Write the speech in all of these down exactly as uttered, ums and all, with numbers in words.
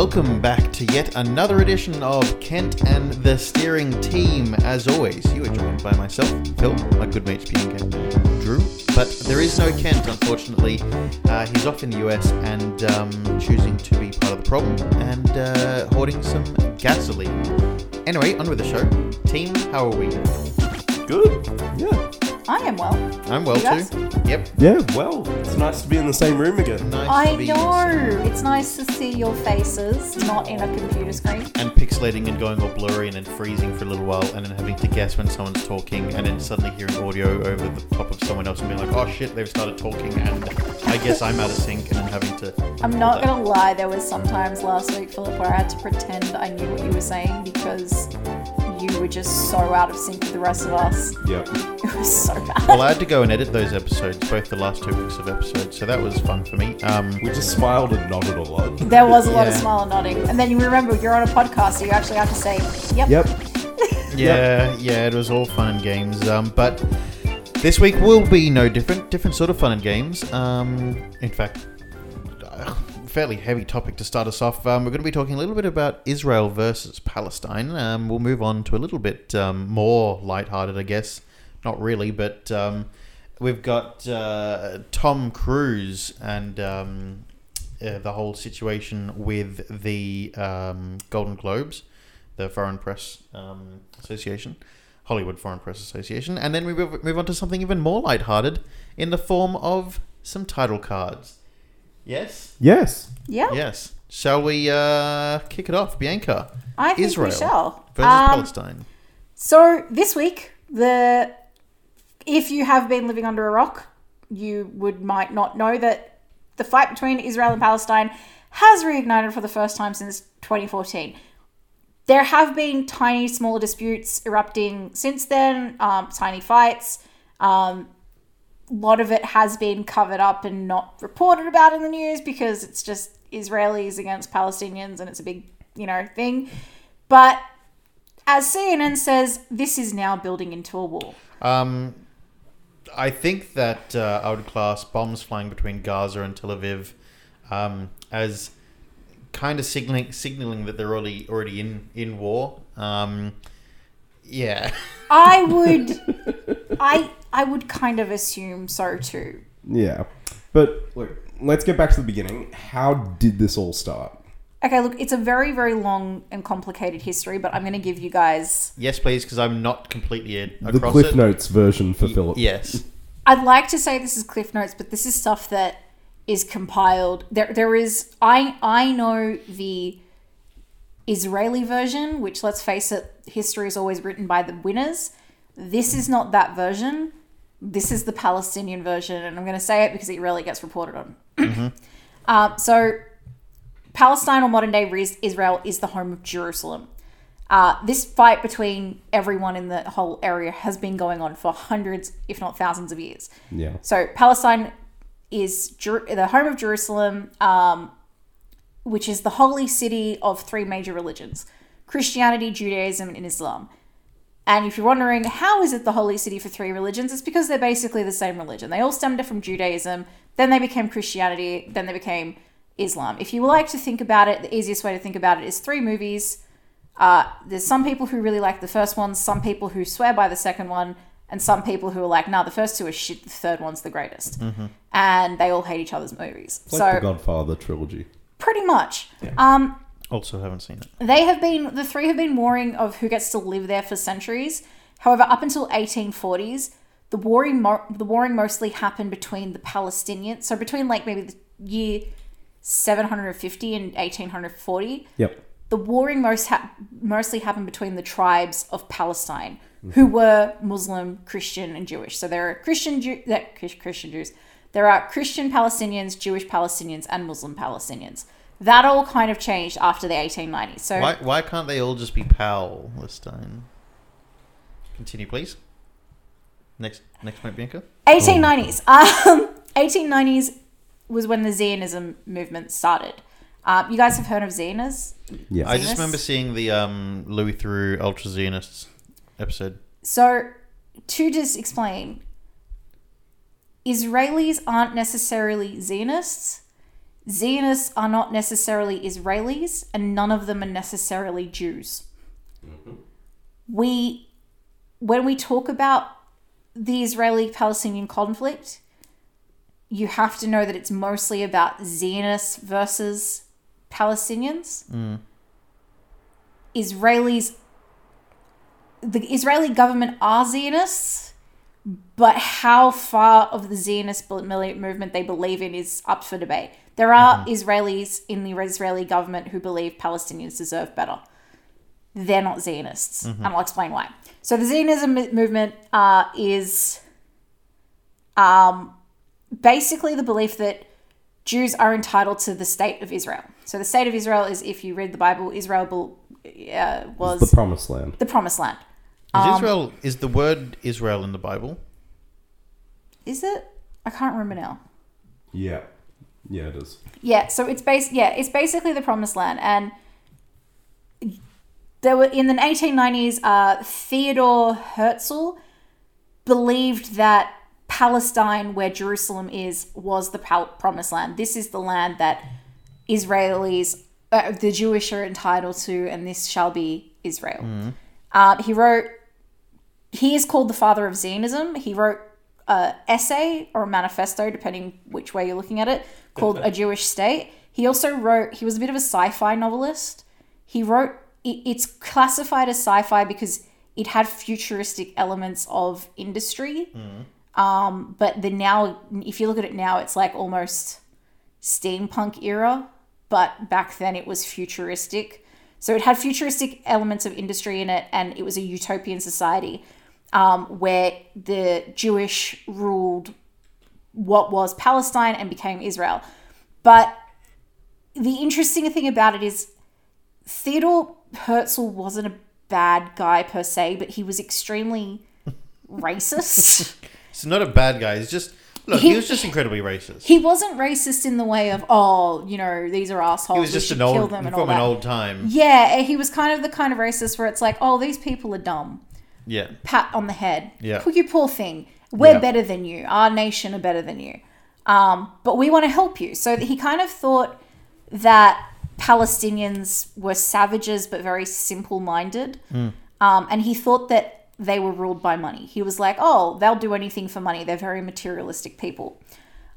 welcome back to yet another edition of Kent and the Steering Team. As always, you are joined by myself, Phil, my good mates P K, Drew, but there is no Kent, unfortunately. Uh, he's off in the U S and um, choosing to be part of the problem and uh, hoarding some gasoline. Anyway, on with the show. Team, how are we? Good. Yeah. I am well. I'm well too. Yep. Yeah, well, it's nice to be in the same room again. Nice I to be know. It's nice to see your faces, not in a computer screen. And pixelating and going all blurry and then freezing for a little while and then having to guess when someone's talking and then suddenly hearing audio over the top of someone else and being like, oh shit, they've started talking and I guess I'm out of sync and then having to... I'm not going to lie, there was sometimes last week, Philip, where I had to pretend I knew what you were saying because... you were just so out of sync with the rest of us. Yep. It was so bad. Well, I had to go and edit those episodes, both the last two weeks of episodes, so that was fun for me. Um, we just smiled and nodded a lot. There was a lot yeah. of smile and nodding. And then you remember, you're on a podcast, so you actually have to say, yep. Yep. yeah, yeah, it was all fun and games. Um, but this week will be no different. Different sort of fun and games. Um, in fact... fairly heavy topic to start us off. Um, we're going to be talking a little bit about Israel versus Palestine. Um, we'll move on to a little bit um, more lighthearted, I guess. Not really, but um, we've got uh, Tom Cruise and um, uh, the whole situation with the um, Golden Globes, the Foreign Press um, Association, Hollywood Foreign Press Association. And then we move on to something even more lighthearted in the form of some title cards. Yes? Yes. Yeah. Yes. Shall we uh, kick it off, Bianca? I think Israel we shall. Versus um, Palestine. So this week, the if you have been living under a rock, you would might not know that the fight between Israel and Palestine has reignited for the first time since twenty fourteen. There have been tiny, smaller disputes erupting since then, um, tiny fights. Um, A lot of it has been covered up and not reported about in the news because it's just Israelis against Palestinians and it's a big, you know, thing. But as C N N says, this is now building into a war. Um, I think that uh, I would class bombs flying between Gaza and Tel Aviv um, as kind of signaling signaling that they're already already in in war. Um, yeah, I would. I. I would kind of assume so too. Yeah. But look, let's get back to the beginning. How did this all start? Okay, look, it's a very, very long and complicated history, but I'm going to give you guys... Yes, please, because I'm not completely in across it. The Cliff Notes version for y- Philip. Yes. I'd like to say this is Cliff Notes, but this is stuff that is compiled. There, There is... I, I know the Israeli version, which, let's face it, history is always written by the winners. This is not that version. This is the Palestinian version, and I'm going to say it because it really gets reported on. Mm-hmm. uh, so, Palestine or modern-day Israel is the home of Jerusalem. Uh, this fight between everyone in the whole area has been going on for hundreds, if not thousands, of years. Yeah. So, Palestine is Jer- the home of Jerusalem, um, which is the holy city of three major religions: Christianity, Judaism, and Islam. And if you're wondering, how is it the holy city for three religions? It's because they're basically the same religion. They all stemmed from Judaism, then they became Christianity, then they became Islam. If you like to think about it, the easiest way to think about it is three movies. Uh, there's some people who really like the first one, some people who swear by the second one, and some people who are like, nah, the first two are shit, the third one's the greatest. Mm-hmm. And they all hate each other's movies. It's like so, the Godfather trilogy. Pretty much. Yeah. Um, Also haven't seen it. They have been, the three have been warring of who gets to live there for centuries. However, up until eighteen forties, the warring, the warring mostly happened between the Palestinians. So between like maybe the year seven hundred fifty and eighteen forty. Yep. The warring most ha- mostly happened between the tribes of Palestine, mm-hmm. who were Muslim, Christian, and Jewish. So there are Christian, Jew- Christian Jews. There are Christian Palestinians, Jewish Palestinians, and Muslim Palestinians. That all kind of changed after the eighteen nineties. So why why can't they all just be Palestine? Continue, please. Next next point, Bianca. eighteen nineties. Um, eighteen nineties was when the Zionism movement started. Um, you guys have heard of Zionists? Yeah, Zionists? I just remember seeing the um, Louis through Ultra Zionists episode. So to just explain, Israelis aren't necessarily Zionists. Zionists are not necessarily Israelis, and none of them are necessarily Jews. Mm-hmm. We, when we talk about the Israeli-Palestinian conflict, you have to know that it's mostly about Zionists versus Palestinians. Mm. Israelis, the Israeli government are Zionists, but how far of the Zionist movement they believe in is up for debate. There are mm-hmm. Israelis in the Israeli government who believe Palestinians deserve better. They're not Zionists, mm-hmm. and I'll explain why. So the Zionism movement uh, is um, basically the belief that Jews are entitled to the state of Israel. So the state of Israel is, if you read the Bible, Israel uh, was... It's the promised land. The promised land. Is um, Israel... Is the word Israel in the Bible? Is it? I can't remember now. Yeah. Yeah, it is. Yeah, so it's bas- Yeah, it's basically the promised land. And there were in the eighteen nineties, uh, Theodor Herzl believed that Palestine, where Jerusalem is, was the pal- promised land. This is the land that Israelis, uh, the Jewish are entitled to, and this shall be Israel. Mm. Uh, he wrote, he is called the father of Zionism. He wrote an essay or a manifesto, depending which way you're looking at it, called A Jewish State. He also wrote, he was a bit of a sci-fi novelist. He wrote, it, it's classified as sci-fi because it had futuristic elements of industry. Mm. Um, but the now, if you look at it now, it's like almost steampunk era. But back then it was futuristic. So it had futuristic elements of industry in it, and it was a utopian society um, where the Jewish ruled what was Palestine and became Israel. But the interesting thing about it is Theodor Herzl wasn't a bad guy per se, but he was extremely racist. He's not a bad guy. He's just... Look, he, he was just incredibly racist. He wasn't racist in the way of, oh, you know, these are assholes. He was just an old, from an old time. Yeah, he was kind of the kind of racist where it's like, oh, these people are dumb. Yeah. Pat on the head. Yeah. You poor thing. We're yeah. better than you. Our nation are better than you. Um, but we want to help you. So he kind of thought that Palestinians were savages but very simple-minded. Mm. Um, and he thought that they were ruled by money. He was like, oh, they'll do anything for money. They're very materialistic people.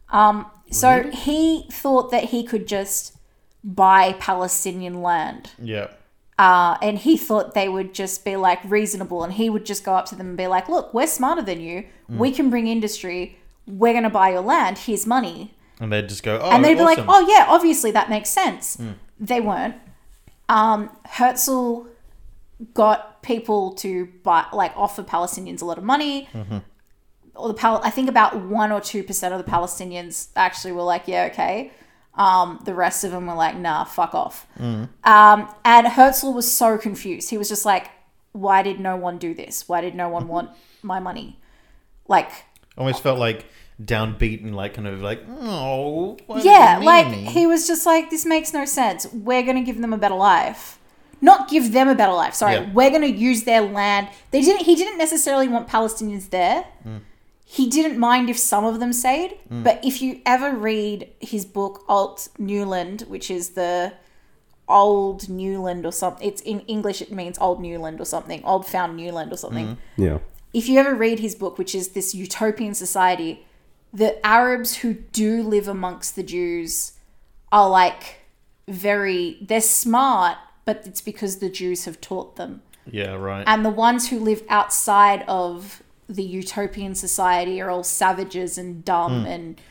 Um, so really? He thought that he could just buy Palestinian land. Yeah. Uh, and he thought they would just be like reasonable, and he would just go up to them and be like, look, we're smarter than you. Mm. We can bring industry. We're going to buy your land. Here's money. And they'd just go, oh, and they'd awesome. Be like, oh yeah, obviously that makes sense. Mm. They weren't. Um, Herzl got people to buy, like, offer Palestinians a lot of money. Mm-hmm. Or the Pal- I think about one or two percent of the Palestinians actually were like, yeah, okay. Um, the rest of them were like, nah, fuck off. Mm. Um, and Herzl was so confused. He was just like, why did no one do this? Why did no one want my money? Like, almost felt like downbeat and like kind of like, oh, yeah, like me? He was just like, this makes no sense. We're gonna give them a better life. Not give them a better life. Sorry, yeah. We're going to use their land. They didn't. He didn't necessarily want Palestinians there. Mm. He didn't mind if some of them stayed. Mm. But if you ever read his book Alt Newland, which is the Old Newland or something, it's in English. It means Old Newland or something, Old Found Newland or something. Mm. Yeah. If you ever read his book, which is this utopian society, the Arabs who do live amongst the Jews are like very. They're smart. But it's because the Jews have taught them. Yeah, right. And the ones who live outside of the utopian society are all savages and dumb mm. and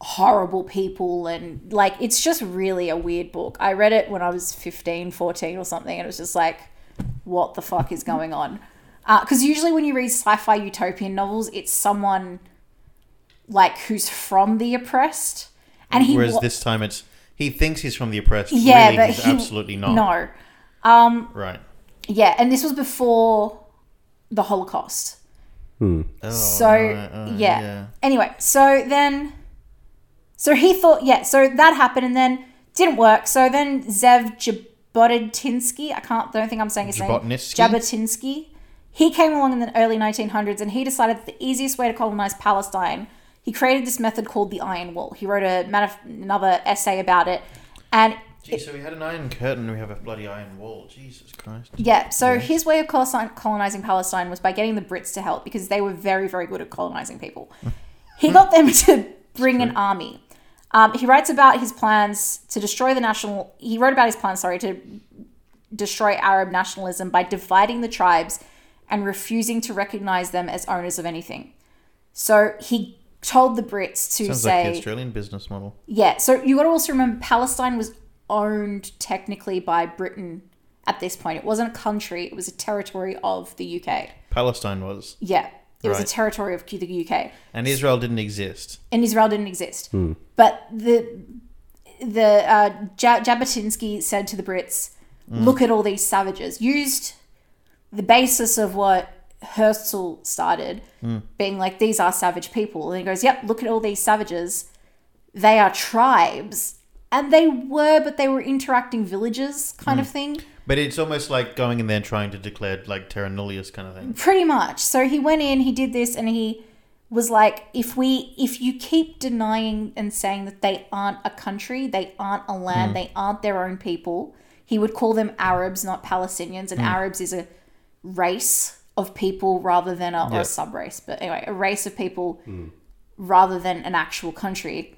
horrible people. And like, it's just really a weird book. I read it when I was fifteen, fourteen or something. And it was just like, what the fuck is going on? Because uh, usually when you read sci-fi utopian novels, it's someone like who's from the oppressed. And he Whereas wa- this time it's... He thinks he's from the oppressed. Yeah, really, but he's he, absolutely not. No. Um, right. Yeah, and this was before the Holocaust. Hmm. Oh, so, right, right, yeah. yeah. Anyway, so then... So he thought... Yeah, so that happened and then didn't work. So then Zev Jabotinsky... I can't... don't think I'm saying his Jabotinsky? name. Jabotinsky. He came along in the early nineteen hundreds and he decided that the easiest way to colonize Palestine He created this method called the Iron Wall. He wrote a manif- another essay about it. And Gee, it, so we had an iron curtain, we have a bloody iron wall. Jesus Christ. Yeah, so yes. His way of colonizing Palestine was by getting the Brits to help, because they were very, very good at colonizing people. He got them to bring an army. Um, he writes about his plans to destroy the national... He wrote about his plans, sorry, to destroy Arab nationalism by dividing the tribes and refusing to recognize them as owners of anything. So he told the Brits to Sounds say... Sounds like the Australian business model. Yeah. So you got to also remember, Palestine was owned technically by Britain at this point. It wasn't a country. It was a territory of the U K. Palestine was. Yeah. It right. was a territory of the U K. And Israel didn't exist. And Israel didn't exist. Mm. But the the uh, Jabotinsky said to the Brits, mm. look at all these savages. Used the basis of what Herzl started, mm. being like, these are savage people. And he goes, yep, look at all these savages. They are tribes. And they were, but they were interacting villages kind mm. of thing. But it's almost like going in there and trying to declare like terra nullius kind of thing. Pretty much. So he went in, he did this, and he was like, if we, if you keep denying and saying that they aren't a country, they aren't a land, mm. they aren't their own people, he would call them Arabs, not Palestinians. And mm. Arabs is a race of people rather than a, yeah. or a sub-race. But anyway, a race of people mm. rather than an actual country.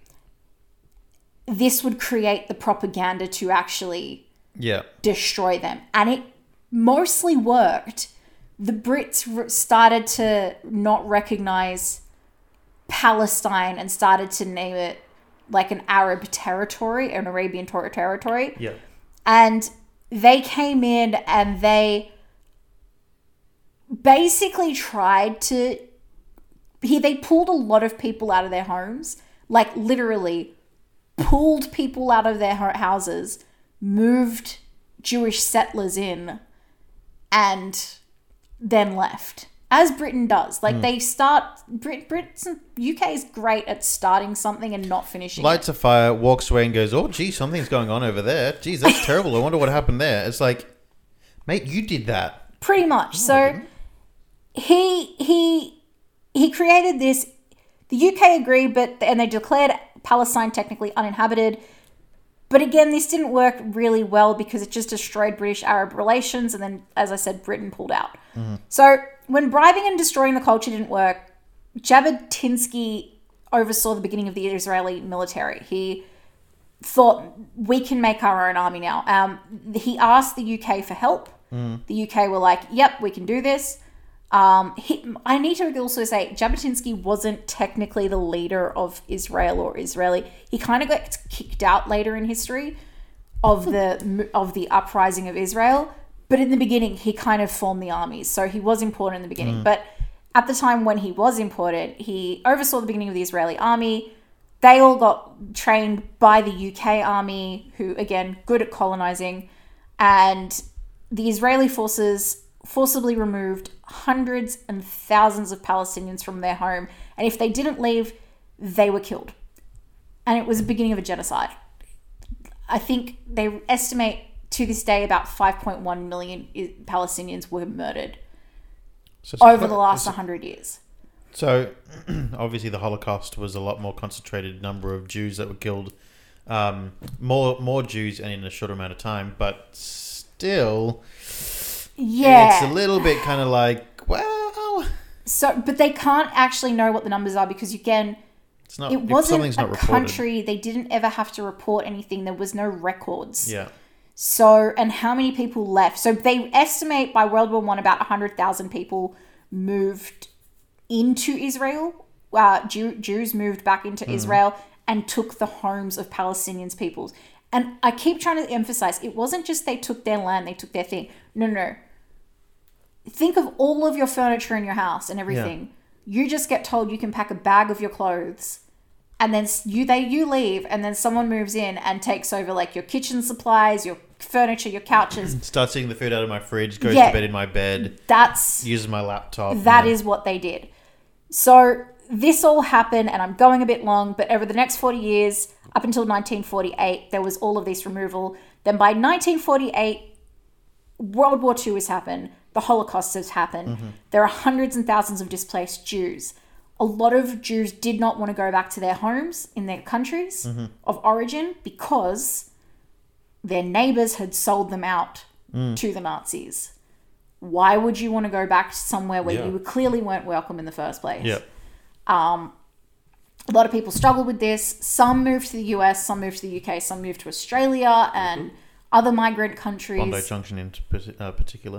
This would create the propaganda to actually... Yeah. Destroy them. And it mostly worked. The Brits re- started to not recognize Palestine and started to name it like an Arab territory, an Arabian ter- territory. Yeah. And they came in and they basically tried to... He, they pulled a lot of people out of their homes. Like literally pulled people out of their houses, moved Jewish settlers in, and then left, as Britain does. Like mm. they start, Brit, Brits, U K is great at starting something and not finishing. Lights it. a fire, walks away, and goes, "Oh, gee, something's going on over there. Geez, that's terrible. I wonder what happened there." It's like, mate, you did that. Pretty much. Oh, so he he he created this. The U K agreed, but and they declared Palestine technically uninhabited. But again, this didn't work really well because it just destroyed British-Arab relations. And then, as I said, Britain pulled out. Mm. So when bribing and destroying the culture didn't work, Jabotinsky oversaw the beginning of the Israeli military. He thought, we can make our own army now. Um, he asked the U K for help. Mm. The U K were like, yep, we can do this. Um, he, I need to also say Jabotinsky wasn't technically the leader of Israel or Israeli. He kind of got kicked out later in history of the of the uprising of Israel. But in the beginning, he kind of formed the armies. So he was important in the beginning. Mm. But at the time when he was important, he oversaw the beginning of the Israeli army. They all got trained by the U K army, who, again, good at colonizing. And the Israeli forces forcibly removed hundreds and thousands of Palestinians from their home, and if they didn't leave, they were killed. And it was the beginning of a genocide. I think they estimate to this day about five point one million Palestinians were murdered so over quite, the last one hundred years. So obviously the Holocaust was a lot more concentrated number of Jews that were killed, um, more more Jews and in a shorter amount of time, but still... Yeah. It's a little bit kind of like, well. So, but they can't actually know what the numbers are because, again, it's not, it wasn't a country. They didn't ever have to report anything. There was no records. Yeah. So, and how many people left? So they estimate by World War One about one hundred thousand people moved into Israel. Uh, Jew, Jews moved back into mm. Israel and took the homes of Palestinians peoples. And I keep trying to emphasize, it wasn't just they took their land, they took their thing. No, no, no. Think of all of your furniture in your house and everything. Yeah. You just get told you can pack a bag of your clothes, and then you they you leave, and then someone moves in and takes over like your kitchen supplies, your furniture, your couches. Starts eating the food out of my fridge, goes yeah, to bed in my bed. That's uses my laptop. That is what they did. So this all happened, and I'm going a bit long, but over the next forty years, up until nineteen forty-eight, there was all of this removal. Then by nineteen forty-eight, World War Two has happened. The Holocaust has happened. Mm-hmm. There are hundreds and thousands of displaced Jews. a lot of Jews did not want to go back to their homes in their countries mm-hmm. of origin because their neighbors had sold them out mm. to the Nazis. Why would you want to go back to somewhere where yeah. you clearly weren't welcome in the first place? Yeah. Um, a lot of people struggled with this. Some moved to the U S, some moved to the U K, some moved to Australia and mm-hmm. other migrant countries. Bondo Junction in uh, particular.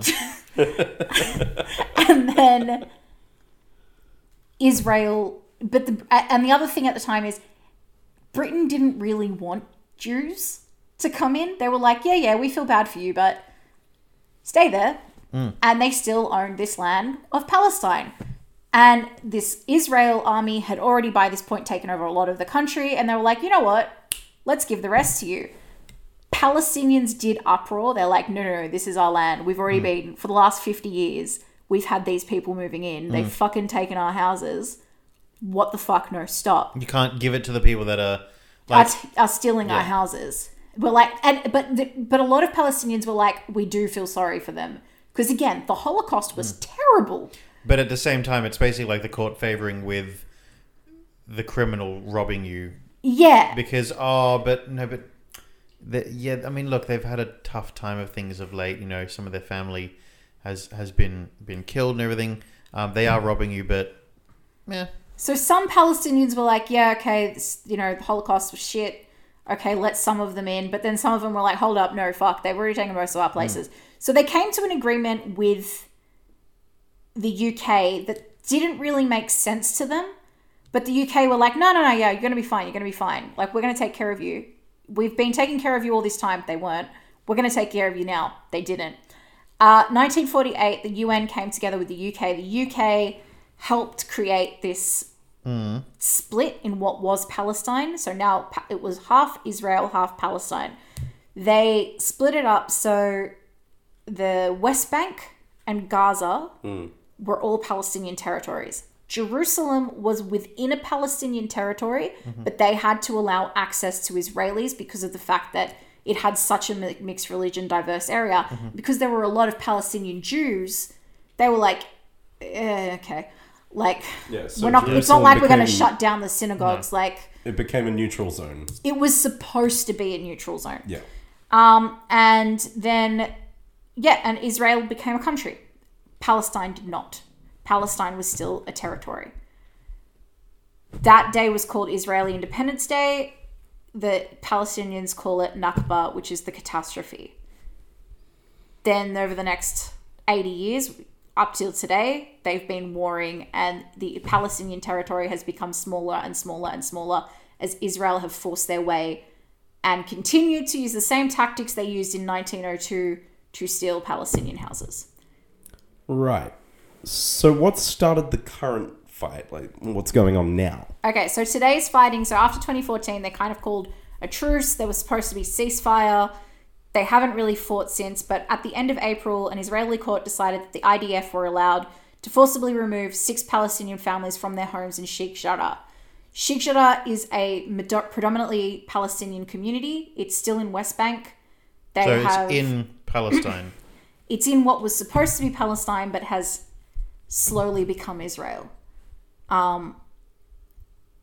And then... Israel, but the and the other thing at the time is Britain didn't really want Jews to come in. They were like, yeah, yeah, we feel bad for you, but stay there. Mm. And they still owned this land of Palestine. And this Israel army had already by this point taken over a lot of the country. And they were like, you know what? Let's give the rest to you. Palestinians did uproar. They're like, no, no, no, this is our land. We've already mm. been, for the last fifty years, we've had these people moving in. They've mm. fucking taken our houses. What the fuck? No, stop. You can't give it to the people that are... Like, are, t- are stealing yeah. our houses. We're like, and, but the, but a lot of Palestinians were like, we do feel sorry for them. Because again, the Holocaust was mm. terrible. But at the same time, it's basically like the court favouring with the criminal robbing you. Yeah. Because, oh, but no, but... The, yeah, I mean, look, they've had a tough time of things of late. You know, some of their family... has has been, been killed and everything. Um, they are robbing you, but yeah. So some Palestinians were like, yeah, okay, this, you know, the Holocaust was shit. Okay, let some of them in. But then some of them were like, hold up, no, fuck. They've already taken most of our places. Mm. So they came to an agreement with the U K that didn't really make sense to them. But the U K were like, no, no, no, yeah, you're going to be fine. You're going to be fine. Like, we're going to take care of you. We've been taking care of you all this time. They weren't. We're going to take care of you now. They didn't. Uh, nineteen forty-eight, the U N came together with the U K. The U K helped create this mm. split in what was Palestine. So now it was half Israel, half Palestine. They split it up so the West Bank and Gaza mm. were all Palestinian territories. Jerusalem was within a Palestinian territory, mm-hmm. but they had to allow access to Israelis because of the fact that it had such a mixed religion, diverse area. Mm-hmm. Because there were a lot of Palestinian Jews, they were like, eh, okay. Like, yeah, so we're not, it's not like became, we're going to shut down the synagogues. No. Like, it became a neutral zone. It was supposed to be a neutral zone. Yeah. Um, and then, yeah, and Israel became a country. Palestine did not. Palestine was still a territory. That day was called Israeli Independence Day. The Palestinians call it Nakba, which is the catastrophe. Then over the next eighty years, up till today, they've been warring and the Palestinian territory has become smaller and smaller and smaller as Israel have forced their way and continued to use the same tactics they used in nineteen oh two to steal Palestinian houses. Right. So what started the current fight? Like, what's going on now? Okay, so today's fighting, so after twenty fourteen, they kind of called a truce. There was supposed to be ceasefire. They haven't really fought since, but at the end of April, an Israeli court decided that the I D F were allowed to forcibly remove six Palestinian families from their homes in Sheikh Jarrah. Sheikh Jarrah is a predominantly Palestinian community. It's still in West Bank. They so have, it's in Palestine. It's in what was supposed to be Palestine, but has slowly become Israel. Um,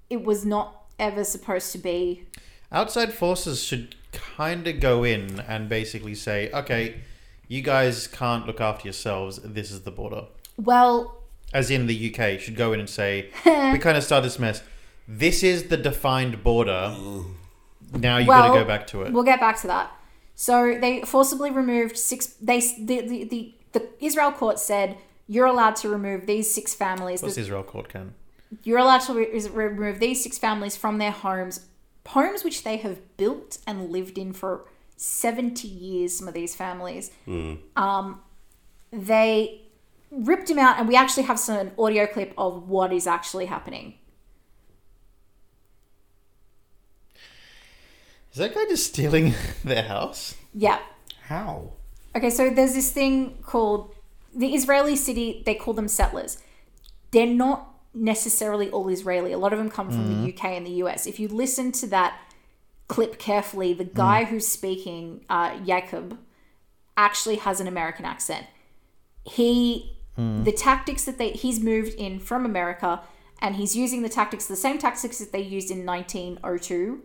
it was not ever supposed to be. Outside forces should kind of go in and basically say, okay, you guys can't look after yourselves. This is the border. Well, as in the U K should go in and say, we kind of start this mess. This is the defined border. Now you've well, got to go back to it. We'll get back to that. So they forcibly removed six. They the the, the, the Israel court said, you're allowed to remove these six families. What's the Israel court can? You're allowed to re- remove these six families from their homes, homes which they have built and lived in for seventy years, some of these families. Mm. Um, they ripped them out, and we actually have some an audio clip of what is actually happening. Is that guy just stealing their house? Yeah. How? Okay, so there's this thing called... The Israeli city, they call them settlers. They're not necessarily all Israeli. A lot of them come from mm. the U K and the U S. If you listen to that clip carefully, the guy mm. who's speaking, uh, Jacob, actually has an American accent. He, mm. the tactics that they, he's moved in from America and he's using the tactics, the same tactics that they used in nineteen oh two,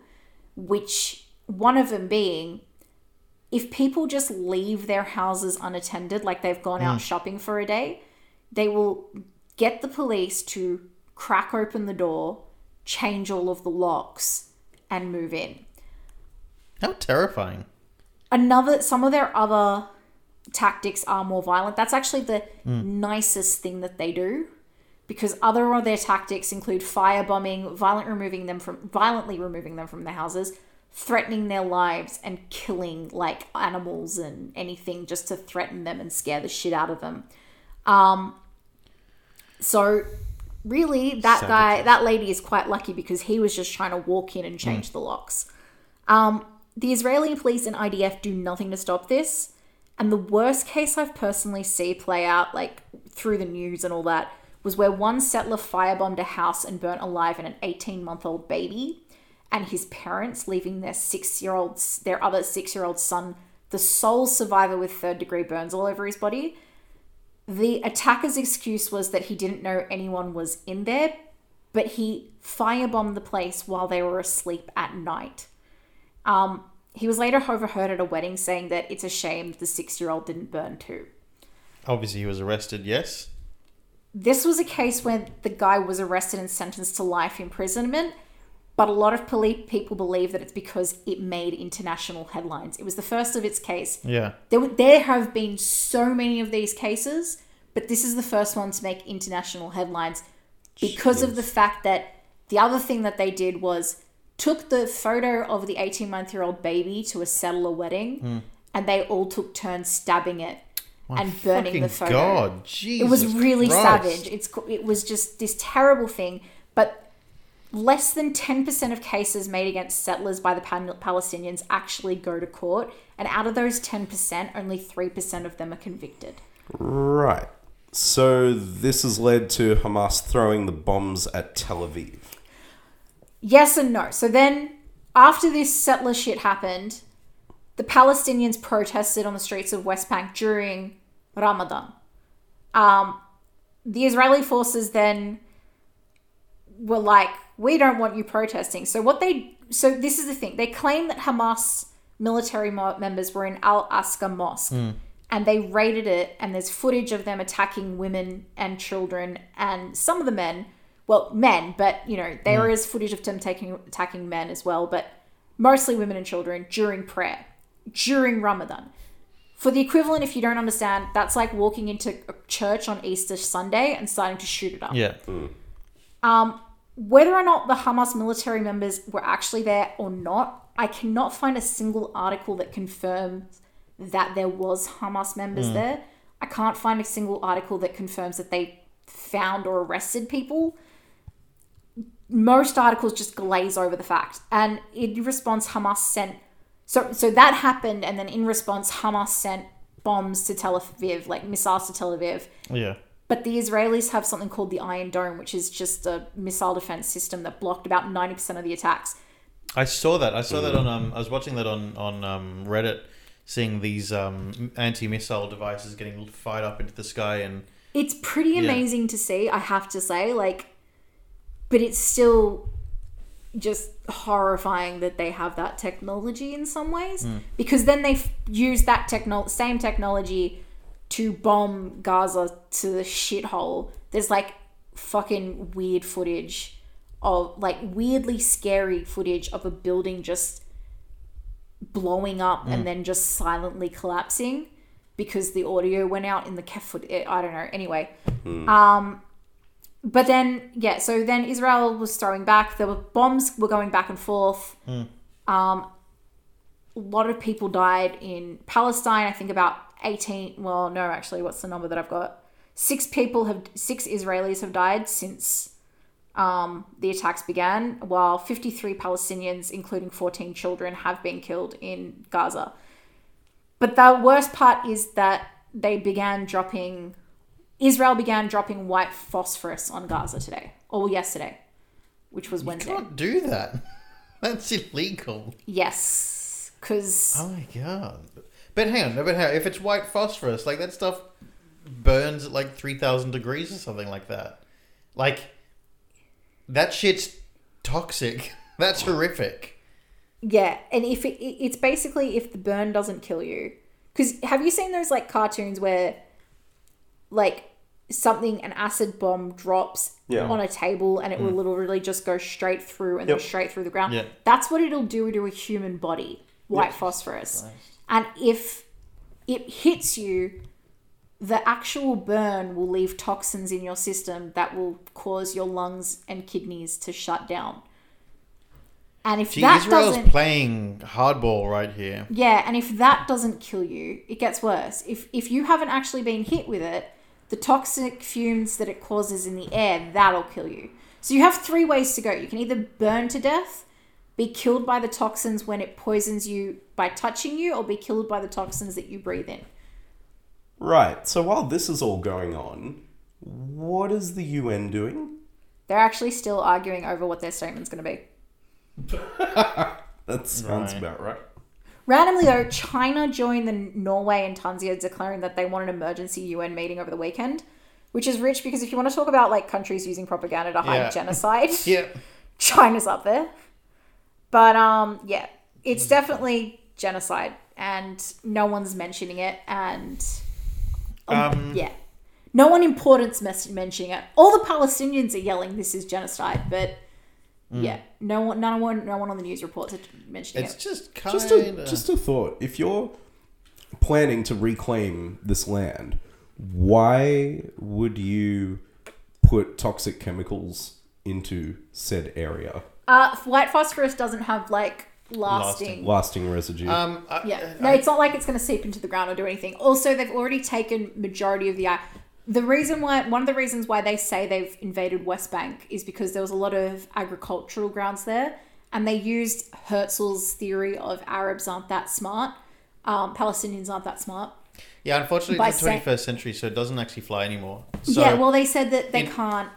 which one of them being, if people just leave their houses unattended, like they've gone mm. out shopping for a day, they will get the police to crack open the door, change all of the locks, and move in. How terrifying. Another, some of their other tactics are more violent. That's actually the mm. nicest thing that they do, because other of their tactics include firebombing, violent removing them from, violently removing them from their houses, threatening their lives, and killing like animals and anything just to threaten them and scare the shit out of them. Um, so really that so guy, good. that lady is quite lucky because he was just trying to walk in and change mm. the locks. Um, the Israeli police and I D F do nothing to stop this. And the worst case I've personally seen play out, like through the news and all that, was where one settler firebombed a house and burnt alive an eighteen-month-old baby and his parents, leaving their six-year-old, their other six-year-old son, the sole survivor with third-degree burns all over his body. The attacker's excuse was that he didn't know anyone was in there, but he firebombed the place while they were asleep at night. Um... He was later overheard at a wedding saying that it's a shame the six-year-old didn't burn too. Obviously, he was arrested, yes? This was a case where the guy was arrested and sentenced to life imprisonment, but a lot of police people believe that it's because it made international headlines. It was the first of its case. Yeah. There, there have been so many of these cases, but this is the first one to make international headlines because Jeez. of the fact that the other thing that they did was took the photo of the eighteen-month-year-old baby to a settler wedding mm. and they all took turns stabbing it My and burning the photo. God, Jesus It was really Christ. savage. It's It was just this terrible thing, but less than ten percent of cases made against settlers by the Palestinians actually go to court, and out of those ten percent, only three percent of them are convicted. Right. So this has led to Hamas throwing the bombs at Tel Aviv. Yes and no. So then, after this settler shit happened, the Palestinians protested on the streets of West Bank during Ramadan. Um, the Israeli forces then were like, we don't want you protesting. So what they... So this is the thing. They claim that Hamas military members were in Al-Aqsa Mosque mm. and they raided it, and there's footage of them attacking women and children and some of the men. Well, men, but, you know, there mm. is footage of them taking, attacking men as well, but mostly women and children during prayer, during Ramadan. For the equivalent, if you don't understand, that's like walking into a church on Easter Sunday and starting to shoot it up. Yeah. Mm. Um, whether or not the Hamas military members were actually there or not, I cannot find a single article that confirms that there was Hamas members mm. there. I can't find a single article that confirms that they found or arrested people. Most articles just glaze over the fact. And in response, Hamas sent... So so that happened, and then in response, Hamas sent bombs to Tel Aviv, like missiles to Tel Aviv. Yeah. But the Israelis have something called the Iron Dome, which is just a missile defense system that blocked about ninety percent of the attacks. I saw that. I saw that on... Um, I was watching that on, on um, Reddit, seeing these um, anti-missile devices getting fired up into the sky. And it's pretty amazing yeah. to see, I have to say. Like... But it's still just horrifying that they have that technology in some ways, mm. because then they f- use that techno- same technology to bomb Gaza to the shithole. There's like fucking weird footage of like weirdly scary footage of a building just blowing up mm. and then just silently collapsing because the audio went out in the kef- I don't know. Anyway. Mm. Um, But then, yeah, so then Israel was throwing back. There were bombs were going back and forth. Mm. Um, a lot of people died in Palestine. I think about eighteen, well, no, actually, what's the number that I've got? Six people have, six Israelis have died since um, the attacks began, while fifty-three Palestinians, including fourteen children, have been killed in Gaza. But the worst part is that they began dropping... Israel began dropping white phosphorus on Gaza today, or yesterday, which was Wednesday. You can't do that. That's illegal. Yes, because... Oh, my God. But hang on, but hang on. If it's white phosphorus, like, that stuff burns at, like, three thousand degrees or something like that. Like, That shit's toxic. That's horrific. Yeah, and if it, it's basically if the burn doesn't kill you. Because have you seen those, like, cartoons where, like, something, an acid bomb drops yeah. on a table and it mm. will literally just go straight through and yep. then straight through the ground? Yep. That's what it'll do to a human body, white yep. phosphorus. Nice. And if it hits you, the actual burn will leave toxins in your system that will cause your lungs and kidneys to shut down. And if Gee, that Israel's doesn't... playing hardball right here. Yeah, and if that doesn't kill you, it gets worse. If if you haven't actually been hit with it, the toxic fumes that it causes in the air, that'll kill you. So you have three ways to go. You can either burn to death, be killed by the toxins when it poisons you by touching you, or be killed by the toxins that you breathe in. Right. So while this is all going on, what is the U N doing? They're actually still arguing over what their statement's going to be. That sounds right. about right. Randomly though, China joined the Norway and Tanzania declaring that they want an emergency U N meeting over the weekend, which is rich because if you want to talk about like countries using propaganda to hide yeah. genocide, yeah. China's up there. But um, yeah, it's definitely genocide and no one's mentioning it and um, um, yeah, no one important's mentioning it. All the Palestinians are yelling this is genocide, but Mm. yeah, no one, no one, no one on the news reports it mentioning it's it. It's just kind just a, of just a thought. If you're planning to reclaim this land, why would you put toxic chemicals into said area? Uh, white phosphorus doesn't have like lasting lasting, lasting residue. Um, I, yeah, no, I, it's not like it's going to seep into the ground or do anything. Also, they've already taken majority of the. The reason why, one of the reasons why they say they've invaded West Bank is because there was a lot of agricultural grounds there and they used Herzl's theory of Arabs aren't that smart, um, Palestinians aren't that smart. Yeah, unfortunately By it's the twenty-first se- century, so it doesn't actually fly anymore. So yeah, well they said that they in, can't,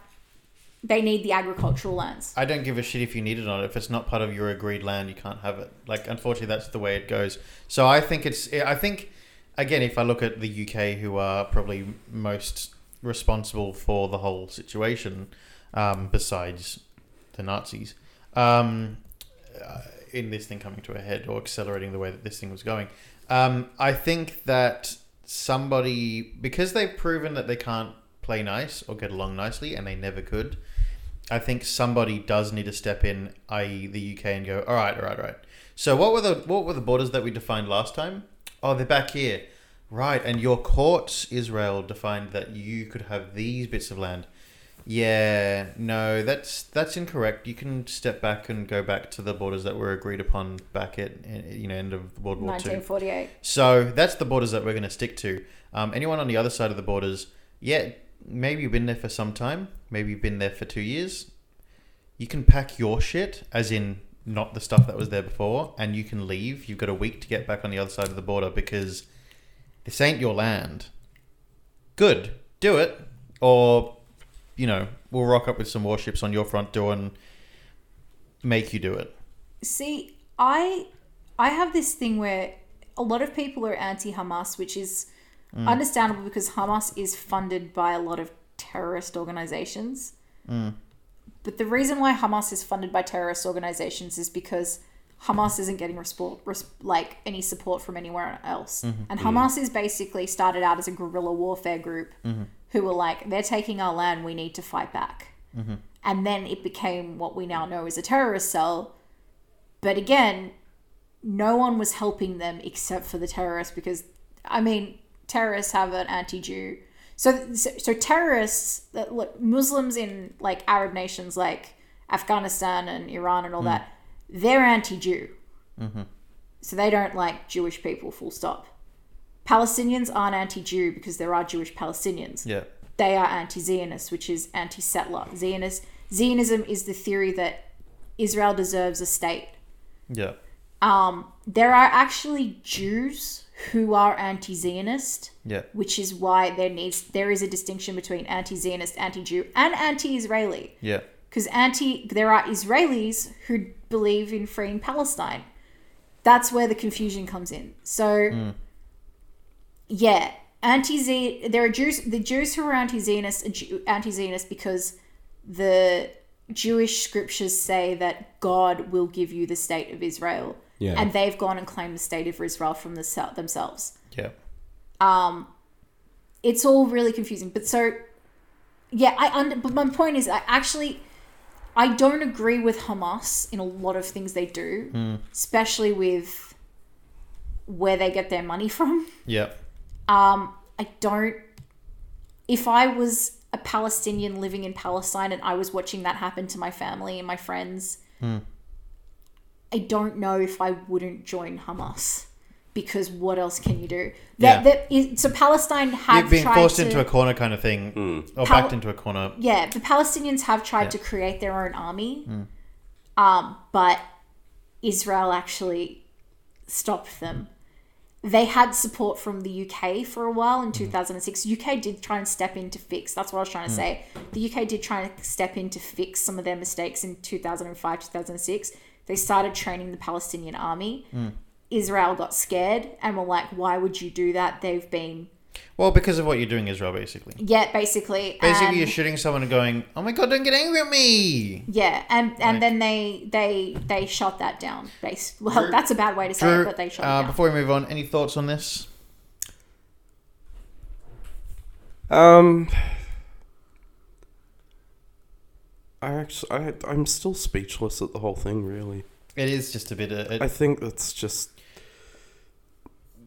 they need the agricultural lands. I don't give a shit if you need it or not. If it's not part of your agreed land, you can't have it. Like, unfortunately that's the way it goes. So I think it's, I think... Again, if I look at the U K, who are probably most responsible for the whole situation, um, besides the Nazis, um, uh, in this thing coming to a head or accelerating the way that this thing was going, um, I think that somebody, because they've proven that they can't play nice or get along nicely, and they never could, I think somebody does need to step in, that is the U K, and go, all right, all right, all right. So what were the what were the borders that we defined last time? Oh, they're back here. Right. And your courts, Israel, defined that you could have these bits of land. Yeah, no, that's that's incorrect. You can step back and go back to the borders that were agreed upon back at, you know, end of World War Two. nineteen forty-eight. So that's the borders that we're going to stick to. Um, anyone on the other side of the borders, yeah, maybe you've been there for some time. Maybe you've been there for two years. You can pack your shit, as in... not the stuff that was there before, and you can leave. You've got a week to get back on the other side of the border because this ain't your land. Good. Do it. Or, you know, we'll rock up with some warships on your front door and make you do it. See, I I have this thing where a lot of people are anti-Hamas, which is mm. understandable because Hamas is funded by a lot of terrorist organizations. Mm. But the reason why Hamas is funded by terrorist organizations is because Hamas isn't getting respo- res- like any support from anywhere else. Mm-hmm. And Hamas mm-hmm. is basically started out as a guerrilla warfare group mm-hmm. who were like, they're taking our land, we need to fight back. Mm-hmm. And then it became what we now know as a terrorist cell. But again, no one was helping them except for the terrorists because, I mean, terrorists have an anti-Jew... So, so terrorists, look, Muslims in like Arab nations like Afghanistan and Iran and all mm. that, they're anti-Jew. Mm-hmm. So they don't like Jewish people, full stop. Palestinians aren't anti-Jew because there are Jewish Palestinians. Yeah. They are anti-Zionists, which is anti-settler. Zionist, Zionism is the theory that Israel deserves a state. Yeah. Um, there are actually Jews... who are anti-Zionist, yeah. which is why there needs there is a distinction between anti-Zionist, anti-Jew, and anti-Israeli. Yeah, because anti there are Israelis who believe in freeing Palestine. That's where the confusion comes in. So, mm. yeah, anti-Z. There are Jews. The Jews who are anti-Zionist are anti-Zionist because the Jewish scriptures say that God will give you the state of Israel. Yeah. And they've gone and claimed the state of Israel from the, themselves. Yeah. Um, it's all really confusing. But so, yeah, I under, but my point is I actually, I don't agree with Hamas in a lot of things they do, mm. especially with where they get their money from. Yeah. Um, I don't, if I was a Palestinian living in Palestine and I was watching that happen to my family and my friends, mm. I don't know if I wouldn't join Hamas, because what else can you do? That, yeah. that is, so Palestine have You're being tried forced to, into a corner kind of thing, mm. or Pal- backed into a corner. Yeah, the Palestinians have tried yeah. to create their own army, mm. um, but Israel actually stopped them. They had support from the U K for a while in two thousand six. U K did try and step in to fix. That's what I was trying to mm. say. The U K did try and step in to fix some of their mistakes in two thousand five, two thousand six. They started training the Palestinian army. Mm. Israel got scared and were like, why would you do that? They've been... Well, because of what you're doing, Israel, basically. Yeah, basically. Basically, and you're shooting someone and going, oh my God, don't get angry at me. Yeah, and, like, and then they they they shot that down. Based, well, Drew, that's a bad way to say Drew, it, but they shot uh, it down. Before we move on, any thoughts on this? Um... I actually, I, I'm still speechless at the whole thing, really. It is just a bit of... It, I think that's just...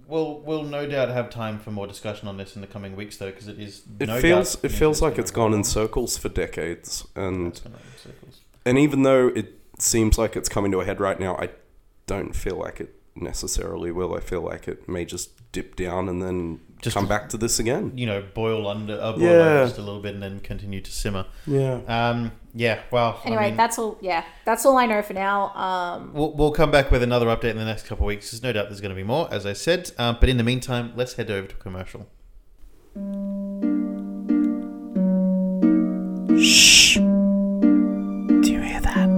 We'll, we'll no doubt have time for more discussion on this in the coming weeks, though, because it is it no feels, doubt... It feels like it's gone in circles for decades, and and even though it seems like it's coming to a head right now, I don't feel like it necessarily will. I feel like it may just dip down and then just come back to this again. You know, boil under, uh, boil yeah. under just a little bit and then continue to simmer. Yeah. Um... Yeah, well... Anyway, I mean, that's all... Yeah, that's all I know for now. Um, we'll, we'll come back with another update in the next couple of weeks. There's no doubt there's going to be more, as I said. Um, but in the meantime, let's head over to commercial. Shh. Do you hear that?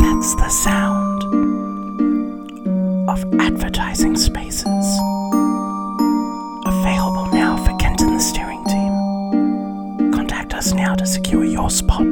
That's the sound of advertising spaces. Available now for Kent and the Steering Team. Contact us now to secure your spot.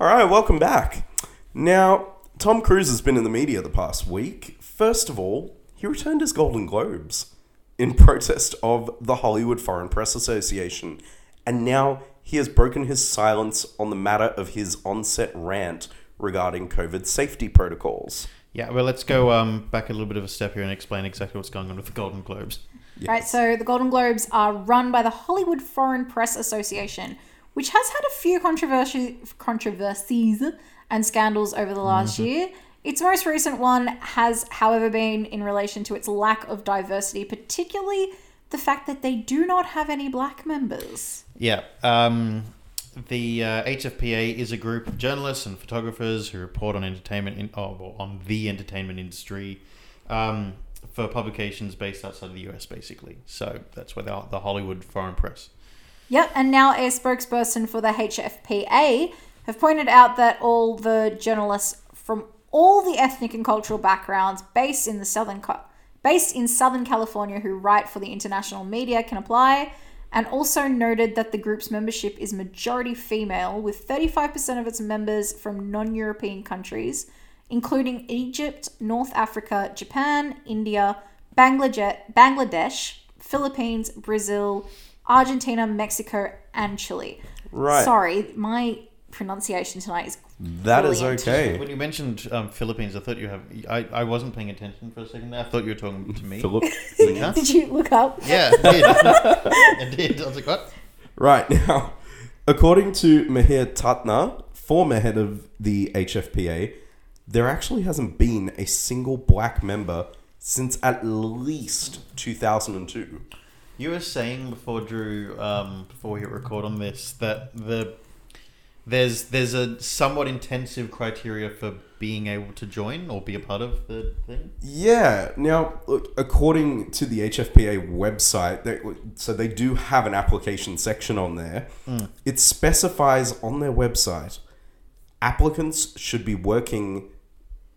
Alright, welcome back. Now, Tom Cruise has been in the media the past week. First of all, he returned his Golden Globes in protest of the Hollywood Foreign Press Association. And now he has broken his silence on the matter of his on-set rant regarding COVID safety protocols. Yeah, well, let's go um, back a little bit of a step here and explain exactly what's going on with the Golden Globes. Yes. Right, so the Golden Globes are run by the Hollywood Foreign Press Association, which has had a few controversy, controversies and scandals over the last mm-hmm. year. Its most recent one has, however, been in relation to its lack of diversity, particularly the fact that they do not have any black members. Yeah, um... The uh, H F P A is a group of journalists and photographers who report on entertainment, in, oh, well, on the entertainment industry, um, for publications based outside of the U S, basically. So that's where they are, the Hollywood Foreign Press. Yep, and now a spokesperson for the H F P A have pointed out that all the journalists from all the ethnic and cultural backgrounds based in the Southern, based in Southern California who write for the international media can apply. And also noted that the group's membership is majority female, with thirty-five percent of its members from non-European countries, including Egypt, North Africa, Japan, India, Bangladesh, Philippines, Brazil, Argentina, Mexico, and Chile. Right. Sorry, my pronunciation tonight is That brilliant. Is okay. When you mentioned um, Philippines, I thought you have. I, I wasn't paying attention for a second there. I thought you were talking to me. Philip, did you look up? Yeah, I did. I did. I was like, what? Right now, according to Meher Tatna, former head of the H F P A, there actually hasn't been a single black member since at least two thousand two. You were saying before, Drew, um, before we hit record on this, that the. There's there's a somewhat intensive criteria for being able to join or be a part of the thing? Yeah. Now, look, according to the H F P A website, they, so they do have an application section on there. Mm. It specifies on their website, applicants should be working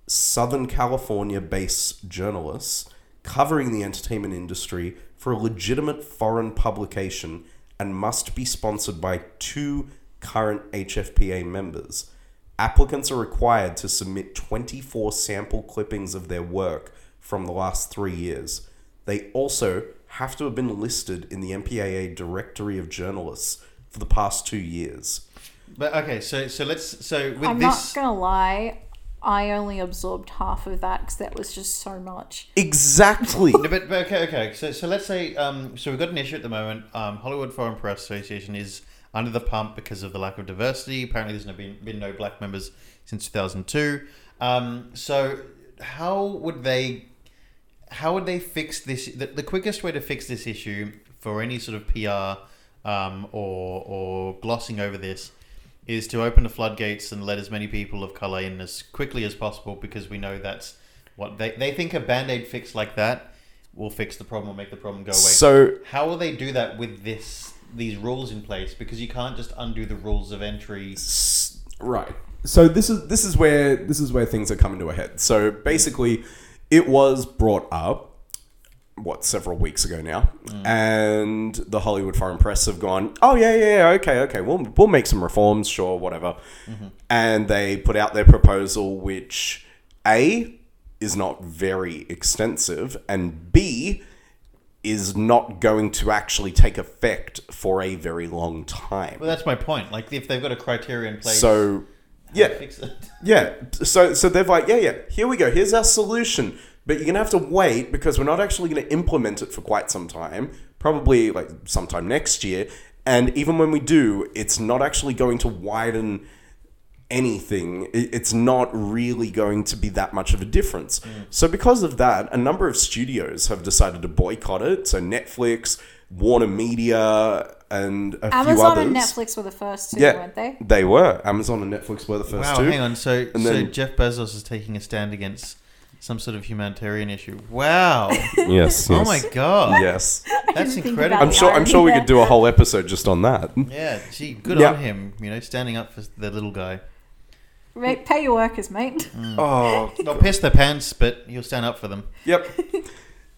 Southern California-based journalists covering the entertainment industry for a legitimate foreign publication and must be sponsored by two current H F P A members. Applicants are required to submit twenty-four sample clippings of their work from the last three years. They also have to have been listed in the M P A A Directory of Journalists for the past two years. But okay, so so let's so with I'm this, not gonna lie, I only absorbed half of that because that was just so much. Exactly. no, but, but okay, okay. So so let's say um so we've got an issue at the moment. Um, Hollywood Foreign Press Association is under the pump because of the lack of diversity. Apparently, there's no, been, been no black members since two thousand two. Um, so how would they, how would they fix this? The, the quickest way to fix this issue for any sort of P R um, or or glossing over this is to open the floodgates and let as many people of color in as quickly as possible, because we know that's what they they think a Band-Aid fix like that will fix the problem, will make the problem go away. So how will they do that with this? These rules in place, because you can't just undo the rules of entry. Right. So this is this is where this is where things are coming to a head. So basically, it was brought up what several weeks ago now, mm. and the Hollywood Foreign Press have gone, oh yeah, yeah, yeah, okay, okay, we'll we'll make some reforms, sure, whatever, mm-hmm. and they put out their proposal, which A, is not very extensive, and B, is not going to actually take effect for a very long time. Well, that's my point. Like, if they've got a criteria in place, so yeah, fix it. yeah. So, so they're like, yeah, yeah. Here we go. Here's our solution. But you're gonna have to wait because we're not actually gonna implement it for quite some time. Probably like sometime next year. And even when we do, it's not actually going to widen anything. It's not really going to be that much of a difference. Mm. So because of that, a number of studios have decided to boycott it. So Netflix, WarnerMedia, and a Amazon few others. Amazon and Netflix were the first two, yeah, weren't they? They were. Amazon and Netflix were the first wow, two. Wow, hang on. So, so then, Jeff Bezos is taking a stand against some sort of humanitarian issue. Wow. yes, yes. Oh my god. Yes. That's incredible. I'm sure I'm sure we could do a whole episode just on that. Yeah, gee, good yeah. on him, you know, standing up for the little guy. Right, pay your workers, mate. Mm. Oh, they'll piss their pants, but you'll stand up for them. Yep.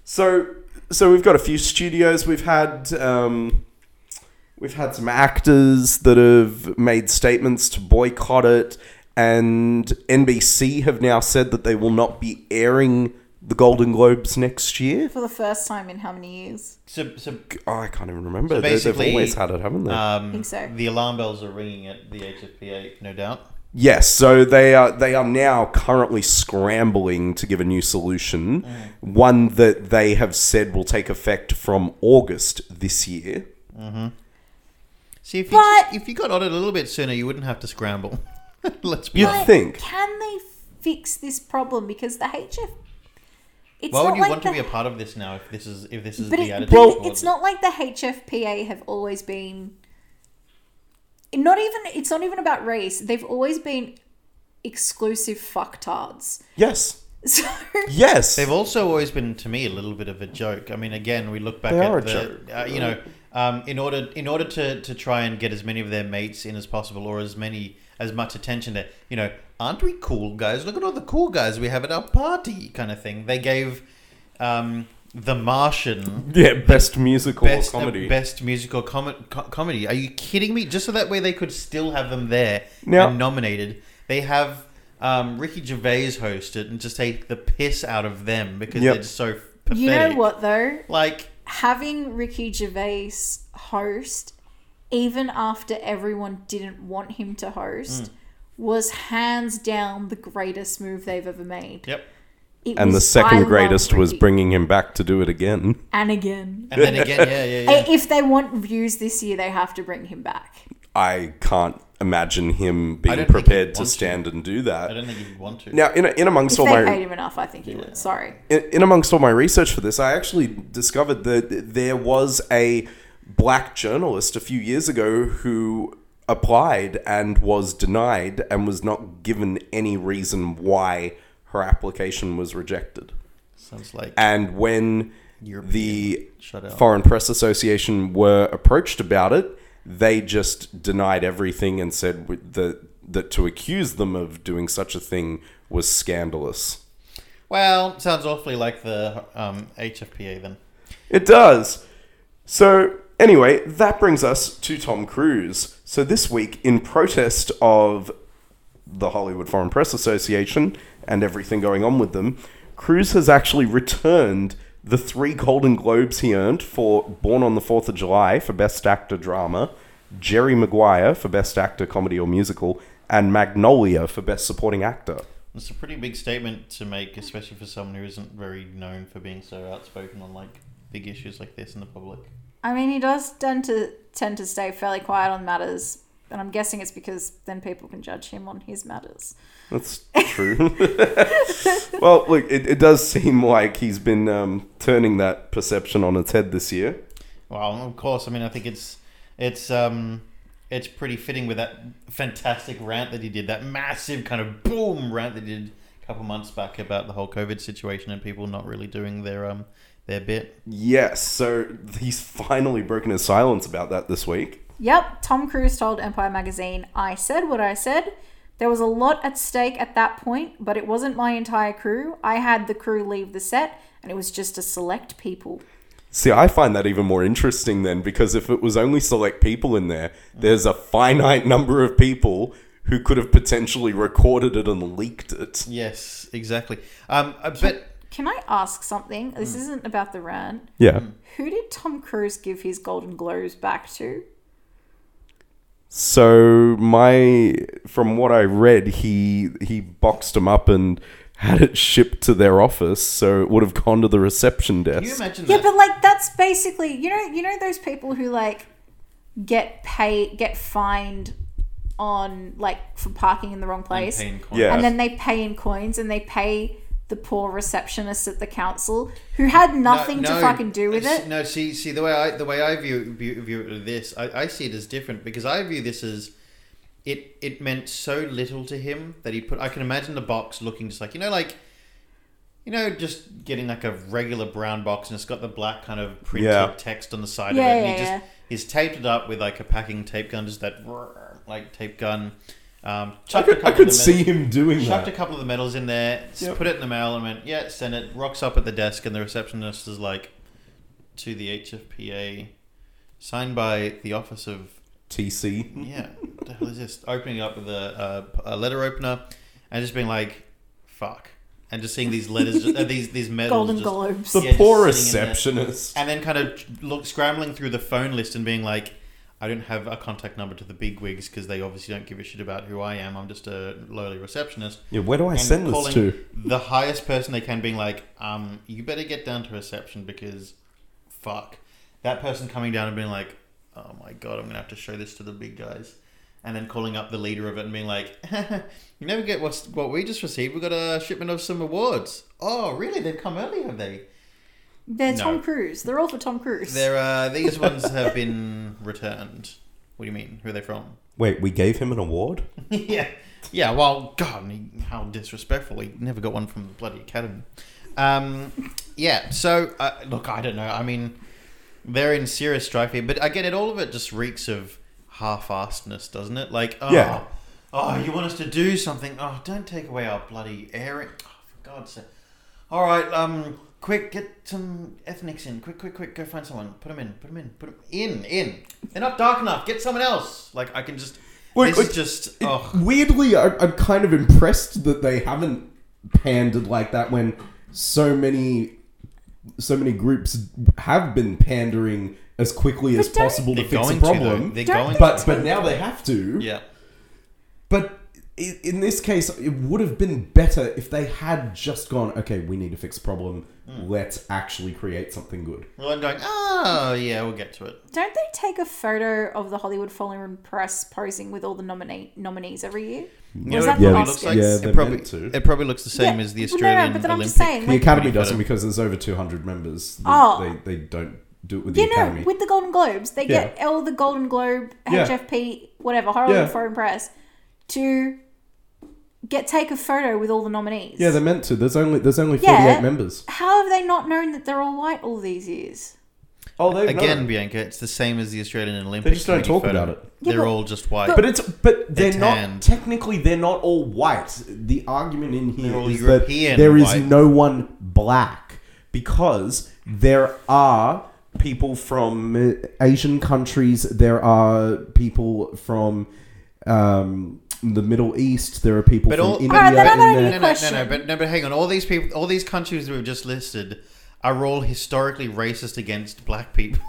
So, so we've got a few studios. We've had, um, we've had some actors that have made statements to boycott it, and N B C have now said that they will not be airing the Golden Globes next year for the first time in how many years? So, so oh, I can't even remember. So basically, they've always had it, haven't they? Um, I think so. The alarm bells are ringing at the H F P A, no doubt. Yes, so they are they are now currently scrambling to give a new solution, mm. one that they have said will take effect from August this year. Mm-hmm. See, if you, if you got on it a little bit sooner, you wouldn't have to scramble. Let's be honest. You think? Can they fix this problem? Because the H F P A... It's Why would you like want the, to be a part of this now if this is if this is the it, attitude? Well, it's it. not like the H F P A have always been. Not even it's not even about race. They've always been exclusive fucktards. Yes. So, yes. They've also always been, to me, a little bit of a joke. I mean, again, we look back they at the uh, you know um, in order in order to, to try and get as many of their mates in as possible or as many as much attention that you know. Aren't we cool guys? Look at all the cool guys we have at our party kind of thing. They gave um, The Martian... Yeah, best musical best, comedy. Uh, best musical com- co- comedy. Are you kidding me? Just so that way they could still have them there now, and nominated. They have um, Ricky Gervais host it and just take the piss out of them because yep. they're just so pathetic. You know what, though? Like having Ricky Gervais host, even after everyone didn't want him to host... Mm. was hands down the greatest move they've ever made. Yep. It and was, the second I greatest was bringing him back to do it again. And again. And then again, yeah, yeah, yeah. If they want views this year, they have to bring him back. I can't imagine him being prepared to stand to. and do that. I don't think he'd want to. Now, in, in amongst if all my... If they paid him enough, I think he yeah. would. Sorry. In, in amongst all my research for this, I actually discovered that there was a black journalist a few years ago who... applied and was denied and was not given any reason why her application was rejected. Sounds like... And when European the Foreign Press Association were approached about it, they just denied everything and said that, that to accuse them of doing such a thing was scandalous. Well, sounds awfully like the um, H F P A then. It does. So, anyway, that brings us to Tom Cruise. So this week, in protest of the Hollywood Foreign Press Association and everything going on with them, Cruise has actually returned the three Golden Globes he earned for Born on the Fourth of July for Best Actor Drama, Jerry Maguire for Best Actor Comedy or Musical, and Magnolia for Best Supporting Actor. It's a pretty big statement to make, especially for someone who isn't very known for being so outspoken on like big issues like this in the public. I mean, he does tend to tend to stay fairly quiet on matters, and I'm guessing it's because then people can judge him on his matters. That's true. Well, look, it, it does seem like he's been um, turning that perception on its head this year. Well, of course. I mean, I think it's it's um, it's pretty fitting with that fantastic rant that he did, that massive kind of boom rant that he did a couple months back about the whole COVID situation and people not really doing their um their bit. Yes. So he's finally broken his silence about that this week. Yep, Tom Cruise told Empire Magazine, "I said what I said. There was a lot at stake at that point, but it wasn't my entire crew. I had the crew leave the set, and it was just a select people." See, I find that even more interesting then, because if it was only select people in there, there's a finite number of people who could have potentially recorded it and leaked it. Yes, exactly. Um, I bet... Can I ask something? This mm. isn't about the rant. Yeah. Who did Tom Cruise give his Golden Globes back to? So my, from what I read, he he boxed them up and had it shipped to their office, so it would have gone to the reception desk. Can you imagine that? Yeah, but like that's basically you know you know those people who like get paid get fined on like for parking in the wrong place, and, yeah. and then they pay in coins and they pay the poor receptionist at the council who had nothing no, no, to fucking do with it. No, see, see the way I the way I view view, view it this, I, I see it as different because I view this as it it meant so little to him that he put. I can imagine the box looking just like you know, like you know, just getting like a regular brown box and it's got the black kind of printed yeah. text on the side yeah, of it. And yeah, he just yeah. he's taped it up with like a packing tape gun, just that like tape gun. Um, I could, I could see him doing chucked that. Chucked a couple of the medals in there, yep. put it in the mail and went, yeah, send it, rocks up at the desk and the receptionist is like, to the H F P A, signed by the office of... T C. Yeah, what the hell is this? Opening up with a, a, a letter opener and just being like, fuck. And just seeing these letters, just, uh, these, these medals. Golden just, Globes. The yeah, poor receptionist. And then kind of look, scrambling through the phone list and being like, I don't have a contact number to the bigwigs because they obviously don't give a shit about who I am. I'm just a lowly receptionist. Yeah, where do I and send this to? The highest person they can being like, um, you better get down to reception because fuck. That person coming down and being like, oh my God, I'm going to have to show this to the big guys. And then calling up the leader of it and being like, you never get what's, what we just received. We got a shipment of some awards. Oh, really? They've come early, have they? They're no. Tom Cruise. They're all for Tom Cruise. There are, these ones have been returned. What do you mean? Who are they from? Wait, we gave him an award? yeah. Yeah, well, God, how disrespectful. He never got one from the bloody Academy. Um, yeah, so, uh, look, I don't know. I mean, they're in serious strife here. But again, it, all of it just reeks of half-assedness, doesn't it? Like, oh, yeah. oh, you want us to do something? Oh, don't take away our bloody airing. Oh, for God's sake. All right, um... quick, get some ethnics in. Quick, quick, quick. Go find someone. Put them in. Put them in. Put them in. In. They're not dark enough. Get someone else. Like, I can just... Wait, this is just... Oh. Weirdly, I, I'm kind of impressed that they haven't pandered like that when so many so many groups have been pandering as quickly as possible to fix a problem. They're going to. But, but now they have to. Yeah. But... in this case, it would have been better if they had just gone, okay, we need to fix the problem. Mm. Let's actually create something good. Well, I'm going, oh, yeah, we'll get to it. Don't they take a photo of the Hollywood Foreign Press posing with all the nominee nominees every year? No, is that yeah, the Oscars? Like, yeah, it, probably, to. it probably looks the same yeah, as the Australian no, no, but then Olympic. I'm just saying, the Academy doesn't because there's over two hundred members. They, oh. they, they don't do it with yeah, the Academy. No, with the Golden Globes. They yeah. get all the Golden Globe, H F P, yeah. whatever, Hollywood yeah. Foreign Press, to... Get take a photo with all the nominees. Yeah, they're meant to. There's only there's only forty-eight yeah. members. How have they not known that they're all white all these years? Oh, they again, Bianca. It's the same as the Australian Olympics. They just don't talk photo. about it. Yeah, they're but, all just white. But it's but they're not tanned. Technically. They're not all white. The argument in here is European that there white. is no one black because there are people from Asian countries. There are people from. Um, the Middle East, there are people but from all, India. All right, then I've in there. No, no, no, no, but, no, but hang on. All these people, all these countries that we've just listed are all historically racist against black people.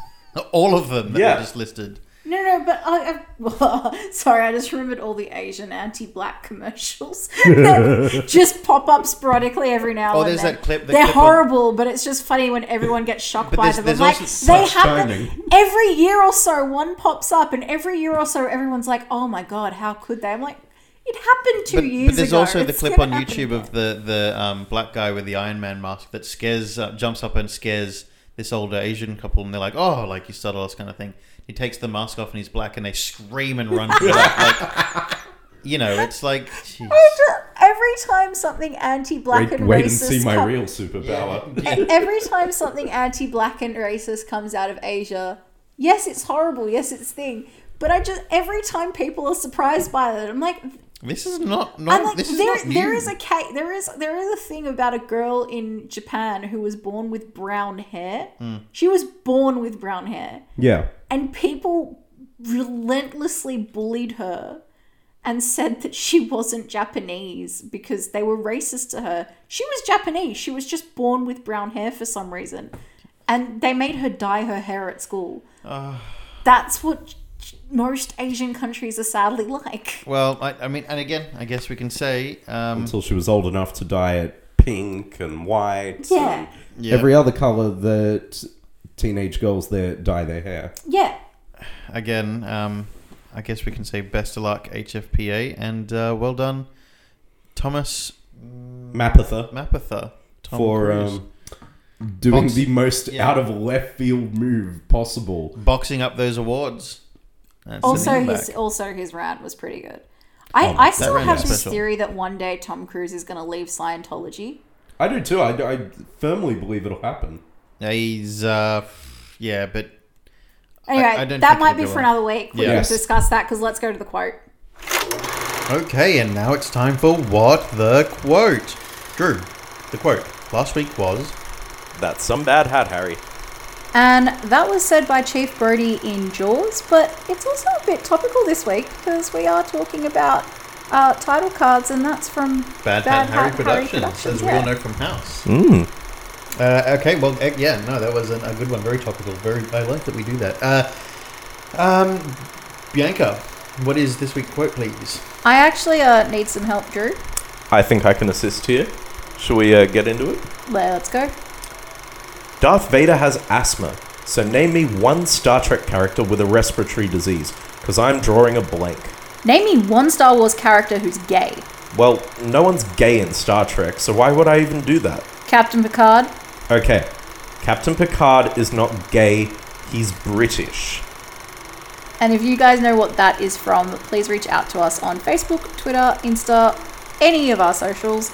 All of them that yeah. we just listed. No, no, but I, I well, sorry, I just remembered all the Asian anti-black commercials that just pop up sporadically every now oh, and then. Oh, there's that clip. That They're clip horrible, on... but it's just funny when everyone gets shocked by them. Like they happen every year or so. One pops up, and every year or so, everyone's like, "Oh my god, how could they?" I'm like, "It happened two but, years ago." But there's ago. also it's the clip on YouTube again. of the the um, black guy with the Iron Man mask that scares, uh, jumps up and scares this older Asian couple, and they're like, "Oh, like you subtle," this kind of thing. He takes the mask off and he's black, and they scream and run for it. Like, you know, it's like geez. every time something anti-black wait, and wait racist. Wait and see my com- real superpower. Yeah. Every time something anti-black and racist comes out of Asia, yes, it's horrible. Yes, it's thing. But I just every time people are surprised by it, I'm like, this is not. not I'm like, this is there, not there is a there is there is a thing about a girl in Japan who was born with brown hair. Mm. She was born with brown hair. Yeah. And people relentlessly bullied her and said that she wasn't Japanese because they were racist to her. She was Japanese. She was just born with brown hair for some reason. And they made her dye her hair at school. Uh, That's what most Asian countries are sadly like. Well, I, I mean, and again, I guess we can say... Um, until she was old enough to dye it pink and white. Yeah. And yeah. Every other colour that... teenage girls there dye their hair. Yeah. Again, um, I guess we can say best of luck, H F P A, and uh, well done, Thomas Mapotha. Mapotha Tom for um, doing Box- the most yeah. out of left field move possible, boxing up those awards. That's also, his also his rant was pretty good. I, um, I still have this special. theory that one day Tom Cruise is going to leave Scientology. I do too. I, I firmly believe it'll happen. He's, uh, yeah, but... Anyway, I, I don't that might be for another week. We yes. can discuss that, because let's go to the quote. Okay, and now it's time for What the Quote. Drew, the quote last week was... That's some bad hat, Harry. And that was said by Chief Brody in Jaws, but it's also a bit topical this week, because we are talking about uh, title cards, and that's from... Bad, bad Hat, Harry, Harry Productions, Productions, as yeah. we all know from House. Mm. Uh, okay, well, yeah, no, that was an, a good one. Very topical. Very, I like that we do that. Uh, um, Bianca, what is this week's quote, please? I actually uh, need some help, Drew. I think I can assist here. Shall we uh, get into it? Let's go. Darth Vader has asthma, so name me one Star Trek character with a respiratory disease, because I'm drawing a blank. Name me one Star Wars character who's gay. Well, no one's gay in Star Trek, so why would I even do that? Captain Picard. Okay. Captain Picard is not gay. He's British. And if you guys know what that is from, please reach out to us on Facebook, Twitter, Insta, any of our socials.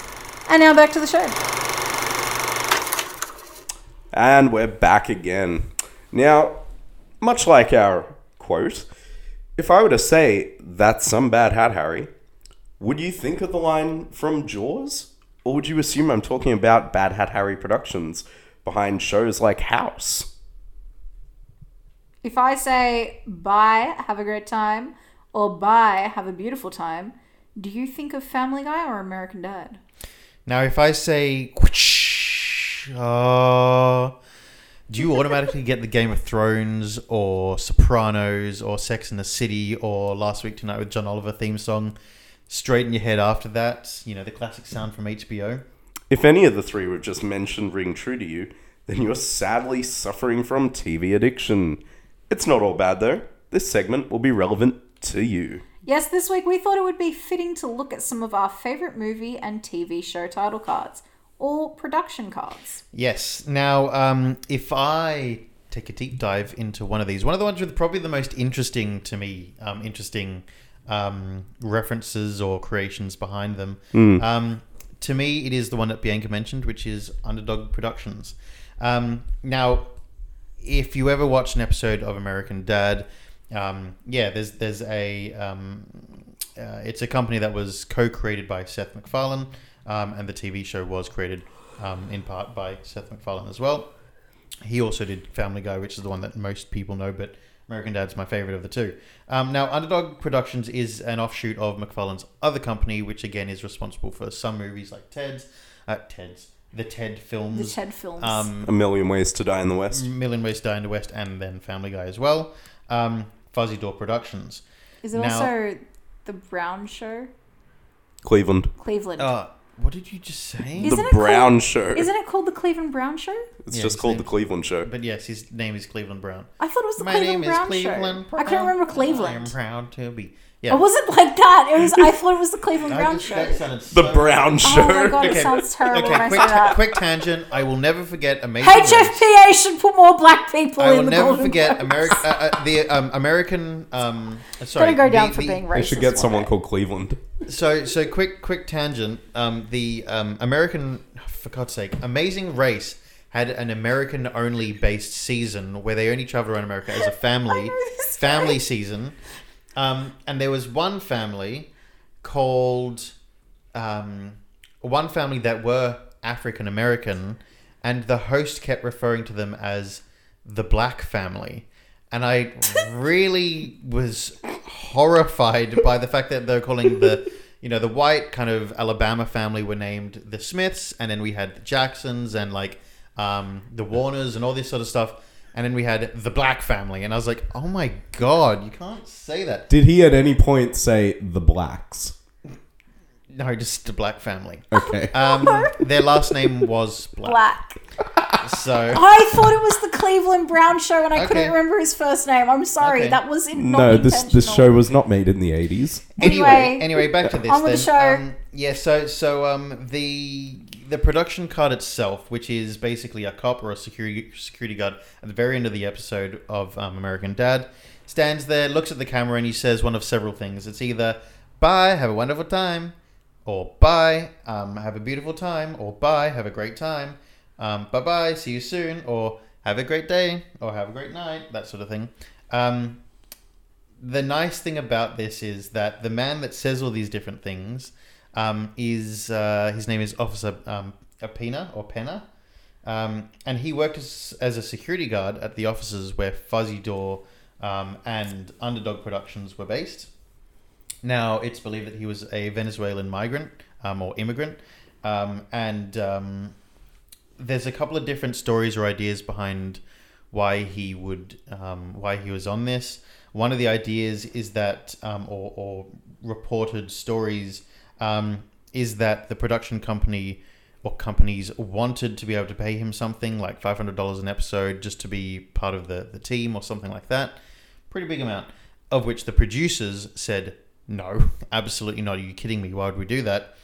And now back to the show. And we're back again. Now, much like our quote, if I were to say, that's some bad hat, Harry, would you think of the line from Jaws? Or would you assume I'm talking about Bad Hat Harry Productions behind shows like House? If I say, bye, have a great time, or bye, have a beautiful time, do you think of Family Guy or American Dad? Now, if I say, uh, do you automatically get the Game of Thrones or Sopranos or Sex and the City or Last Week Tonight with John Oliver theme song straight in your head after that? You know, the classic sound from H B O. If any of the three we've just mentioned ring true to you, then you're sadly suffering from T V addiction. It's not all bad, though. This segment will be relevant to you. Yes, this week we thought it would be fitting to look at some of our favourite movie and T V show title cards, or production cards. Yes. Now, um, if I take a deep dive into one of these, one of the ones with probably the most interesting to me, um, interesting... Um, references or creations behind them. Mm. Um, to me, it is the one that Bianca mentioned, which is Underdog Productions. Um, now, if you ever watch an episode of American Dad, um, yeah, there's there's a um, uh, it's a company that was co-created by Seth MacFarlane, um, and the T V show was created um, in part by Seth MacFarlane as well. He also did Family Guy, which is the one that most people know, but American Dad's my favorite of the two. Um, now, Underdog Productions is an offshoot of MacFarlane's other company, which again is responsible for some movies like Ted's, uh, Ted's, the Ted films, the Ted films, um, A Million Ways to Die in the West, A Million Ways to Die in the West, and then Family Guy as well. Um, Fuzzy Door Productions. Is it now, also the Brown Show? Cleveland. Cleveland. Uh, What did you just say? Isn't the Brown called, Show. Isn't it called the Cleveland Brown Show? It's yeah, just called the Cleveland Show. But yes, his name is Cleveland Brown. I thought it was the My Cleveland name Brown is Cleveland Show. Brown. I couldn't remember Cleveland. I'm proud to be. Yeah. It wasn't like that. It was. I thought it was the Cleveland Brown just, Show. So the Brown Show. Oh my god, okay, it sounds terrible. Okay, when I quick, say that. quick tangent. I will never forget. Amazing. H F P A race. Should put more black people in the Golden Globes. I will never forget America, uh, uh, the um, American. Um, sorry, gonna go down the, for the, being racist. We should get someone called Cleveland. So so quick quick tangent. Um, the um, American, for God's sake, Amazing Race had an American only based season where they only traveled around America as a family family right. season. Um, and there was one family called, um, one family that were African American, and the host kept referring to them as the Black family. And I really was horrified by the fact that they're calling the, you know, the white kind of Alabama family were named the Smiths, and then we had the Jacksons and like, um, the Warners and all this sort of stuff. And then we had the Black family. And I was like, oh my God, you can't say that. Did he at any point say the Blacks? No, just the Black family. Okay. Um, their last name was Black. Black. So I thought it was the Cleveland Brown Show and I okay. couldn't remember his first name. I'm sorry. Okay. That was in not No, this this show was not made in the eighties. Anyway, anyway, anyway back to this. On then. The show. Um, yeah, so so um the... The production card itself, which is basically a cop or a security security guard at the very end of the episode of um, American Dad, stands there, looks at the camera, and he says one of several things. It's either, bye, have a wonderful time, or bye, um, have a beautiful time, or bye, have a great time, um, bye-bye, see you soon, or have a great day, or have a great night, that sort of thing. Um, the nice thing about this is that the man that says all these different things... Um, is uh, his name is Officer um, Apena or Penna, um, and he worked as, as a security guard at the offices where Fuzzy Door um, and Underdog Productions were based. Now it's believed that he was a Venezuelan migrant um, or immigrant, um, and um, there's a couple of different stories or ideas behind why he would um, why he was on this. One of the ideas is that um, or, or reported stories. Um, is that the production company or companies wanted to be able to pay him something like five hundred dollars an episode just to be part of the, the team or something like that. Pretty big amount. Of which the producers said, no, absolutely not. Are you kidding me? Why would we do that?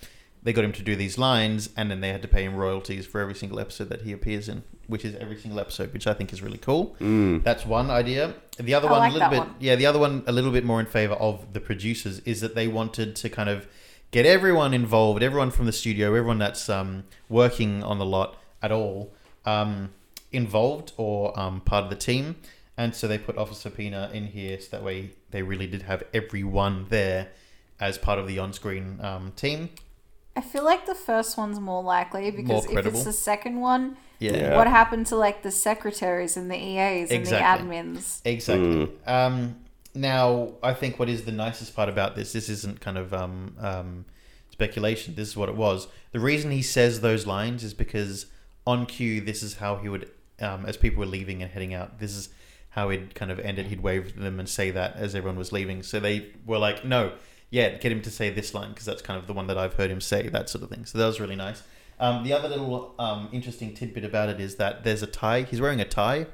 They got him to do these lines and then they had to pay him royalties for every single episode that he appears in, which is every single episode, which I think is really cool. Mm. That's one idea. The other I one like a little bit one. yeah, the other one a little bit more in favor of the producers is that they wanted to kind of get everyone involved, everyone from the studio, everyone that's um, working on the lot at all, um, involved or um, part of the team. And so they put Officer Pena in here so that way they really did have everyone there as part of the on-screen um, team. I feel like the first one's more likely because more if it's the second one, yeah. what happened to like the secretaries and the E As exactly. and the admins? Exactly. Mm. Um, Now, I think what is the nicest part about this, this isn't kind of um, um, speculation, this is what it was. The reason he says those lines is because on cue, this is how he would, um, as people were leaving and heading out, this is how he'd kind of ended, he'd wave to them and say that as everyone was leaving. So they were like, no, yeah, get him to say this line, because that's kind of the one that I've heard him say, that sort of thing. So that was really nice. Um, the other little um, interesting tidbit about it is that there's a tie, he's wearing a tie,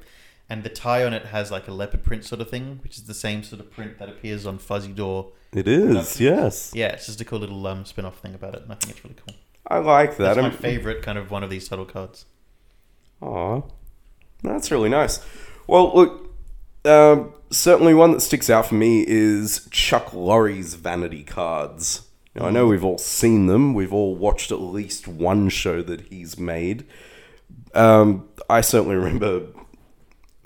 and the tie on it has like a leopard print sort of thing, which is the same sort of print that appears on Fuzzy Door. It is, production. Yes. Yeah, it's just a cool little um, spin-off thing about it, and I think it's really cool. I like that. That's I'm... my favourite kind of one of these title cards. Aw, that's really nice. Well, look, uh, certainly one that sticks out for me is Chuck Lorre's vanity cards. Now, I know we've all seen them. We've all watched at least one show that he's made. Um, I certainly remember...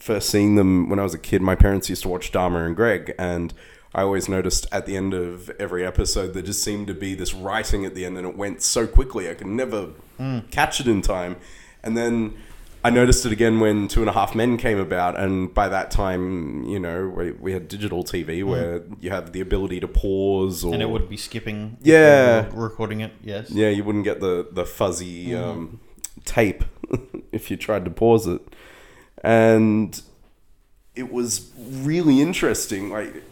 first seeing them when I was a kid, my parents used to watch Dahmer and Greg, and I always noticed at the end of every episode, there just seemed to be this writing at the end, and it went so quickly. I could never mm. catch it in time. And then I noticed it again when Two and a Half Men came about. And by that time, you know, we, we had digital T V where mm. you have the ability to pause. Or, and it would be skipping. Yeah. Recording it, yes. Yeah, you wouldn't get the, the fuzzy mm. um, tape if you tried to pause it. And it was really interesting, like...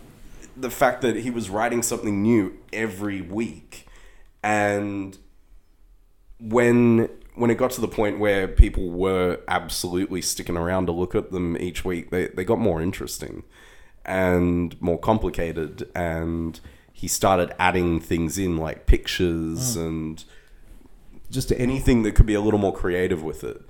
the fact that he was writing something new every week. And when when it got to the point where people were absolutely sticking around to look at them each week, they, they got more interesting and more complicated. And he started adding things in, like pictures mm. and just anything that could be a little more creative with it.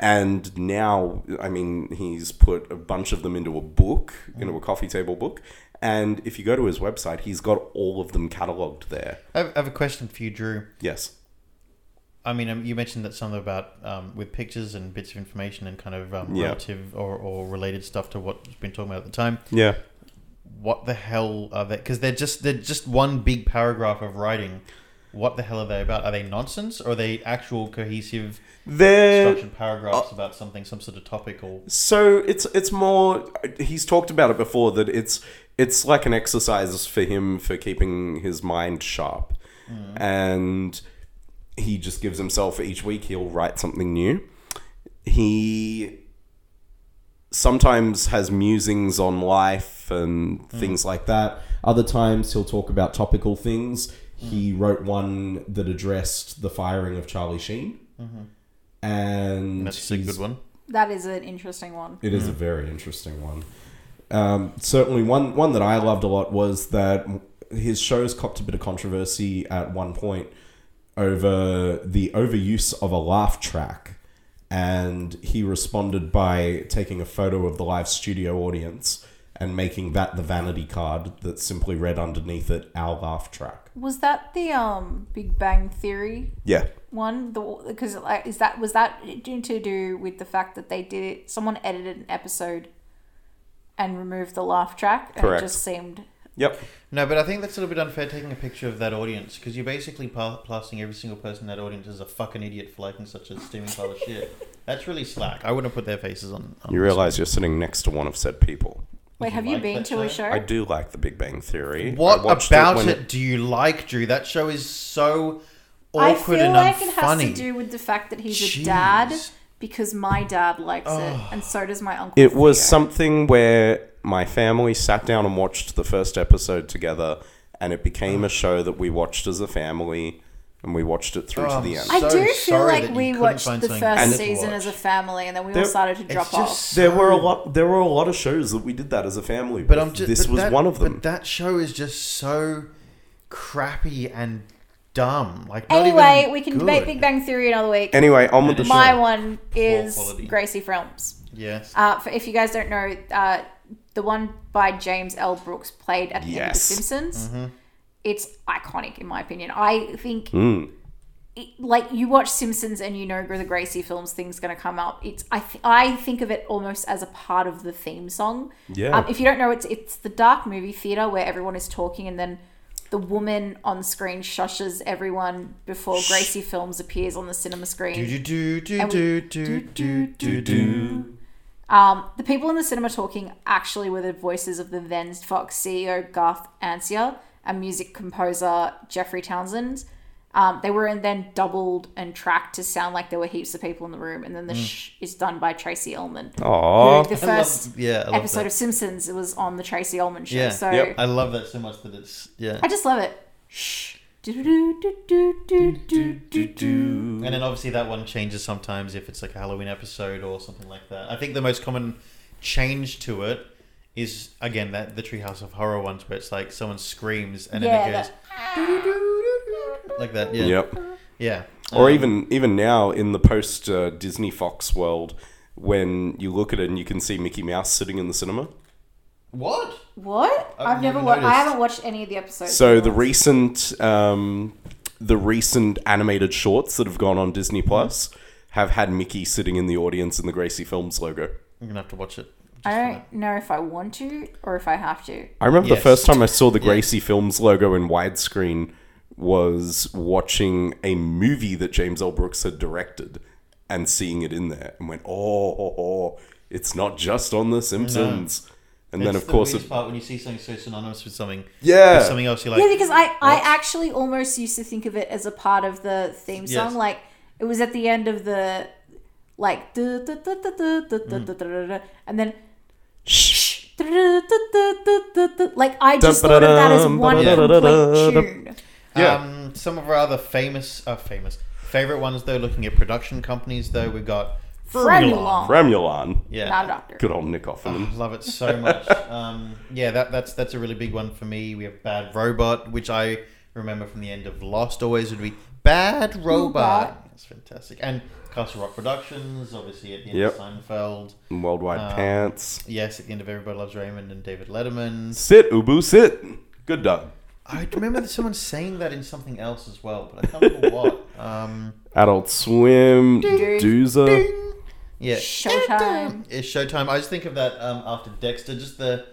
And now, I mean, he's put a bunch of them into a book, mm. into a coffee table book. And if you go to his website, he's got all of them catalogued there. I have a question for you, Drew. Yes. I mean, you mentioned that something about um, with pictures and bits of information and kind of um, yeah. relative or, or related stuff to what's been talking about at the time. Yeah. What the hell are they? Because they're just they're just one big paragraph of writing. What the hell are they about? Are they nonsense or are they actual cohesive they're, structured paragraphs uh, about something, some sort of topic? Or so it's it's more. He's talked about it before that it's it's like an exercise for him for keeping his mind sharp, mm. and he just gives himself each week he'll write something new. He sometimes has musings on life and mm. things like that. Other times he'll talk about topical things. He wrote one that addressed the firing of Charlie Sheen. Mm-hmm. And that's a good one. That is an interesting one. It is mm. a very interesting one. Um, certainly one, one that I loved a lot was that his shows copped a bit of controversy at one point over the overuse of a laugh track. And he responded by taking a photo of the live studio audience and making that the vanity card that simply read underneath it, our laugh track. Was that the um, Big Bang Theory? Yeah. One, because like, is that was that to do with the fact that they did it? Someone edited an episode and removed the laugh track. And correct. It just seemed. Yep. No, but I think that's a little bit unfair taking a picture of that audience because you're basically plastering every single person in that audience as a fucking idiot for liking such a steaming pile of shit. That's really slack. I wouldn't put their faces on. on you realize you're sitting next to one of said people. Wait, have you, like you been to show? a show? I do like The Big Bang Theory. What about it, it, it do you like, Drew? That show is so awkward and unfunny. I feel like it has to do with the fact that he's Jeez. a dad, because my dad likes oh. it, and so does my uncle. It Theo. was something where my family sat down and watched the first episode together, and it became oh. a show that we watched as a family, and we watched it through oh, to the end. I so do feel like we watched the first season watch. as a family, and then we there, all started to drop off. So there were a lot. There were a lot of shows that we did that as a family. But with. I'm just, this but was that, one of them. But that show is just so crappy and dumb. Like not anyway, even we can good. debate Big Bang Theory another week. Anyway, on with the my show. My one is Gracie Films. Yes. Uh, for, if you guys don't know, uh, the one by James L. Brooks played at the yes. end of The Simpsons. Mm-hmm. It's iconic, in my opinion. I think, mm. it, like, you watch Simpsons and you know the Gracie Films thing's going to come up. It's I th- I think of it almost as a part of the theme song. Yeah. Um, if you don't know, it's it's the dark movie theater where everyone is talking and then the woman on screen shushes everyone before Shh. Gracie Films appears on the cinema screen. Do do do do do do do do. Um, the people in the cinema talking actually were the voices of the then Fox C E O Garth Ansgar, a music composer, Jeffrey Townsend. Um, they were then doubled and tracked to sound like there were heaps of people in the room. And then the mm. shh is done by Tracy Ullman. Aww. The first love, yeah, episode that. of Simpsons, it was on the Tracy Ullman show. Yeah. So yep. I love that so much that it's... yeah. I just love it. Shh. And then obviously that one changes sometimes if it's like a Halloween episode or something like that. I think the most common change to it is again that the Treehouse of Horror ones where it's like someone screams and yeah, then it goes that. like that. Yeah. Yep. Yeah. Or um, even even now in the post uh, Disney Fox world, when you look at it and you can see Mickey Mouse sitting in the cinema. What? What? I've, I've never watched. I haven't watched any of the episodes. So the recent um, the recent animated shorts that have gone on Disney Plus mm-hmm. have had Mickey sitting in the audience in the Gracie Films logo. I'm gonna have to watch it. I don't like... know if I want to or if I have to. I remember yes. the first time I saw the Gracie yeah. Films logo in widescreen was watching a movie that James L. Brooks had directed and seeing it in there and went, oh, oh, oh it's not just on The Simpsons. And it's then, of the course, it... part when you see something so synonymous with something, yeah, with something else, you like. Yeah, because I, I, actually almost used to think of it as a part of the theme song. Yes. Like it was at the end of the, like, mm. and then, shh, like I just thought of that as one yeah. complete tune. Yeah. Um, some of our other famous, uh, famous favorite ones though. Looking at production companies though, we've got. Fremulon. Fremulon. Yeah. Not a doctor. Good old Nick Offerman. Oh, love it so much. um, yeah, that, that's that's a really big one for me. We have Bad Robot, which I remember from the end of Lost always would be Bad Robot. Robot. That's fantastic. And Castle Rock Productions, obviously at the end yep. of Seinfeld. Worldwide um, Pants. Yes, at the end of Everybody Loves Raymond and David Letterman. Sit, Ubu, sit. Good dog. I remember someone saying that in something else as well, but I can't remember what. Um, Adult Swim, ding, Doozer. Ding. Yeah, Showtime. It's Showtime. I just think of that um, after Dexter, just the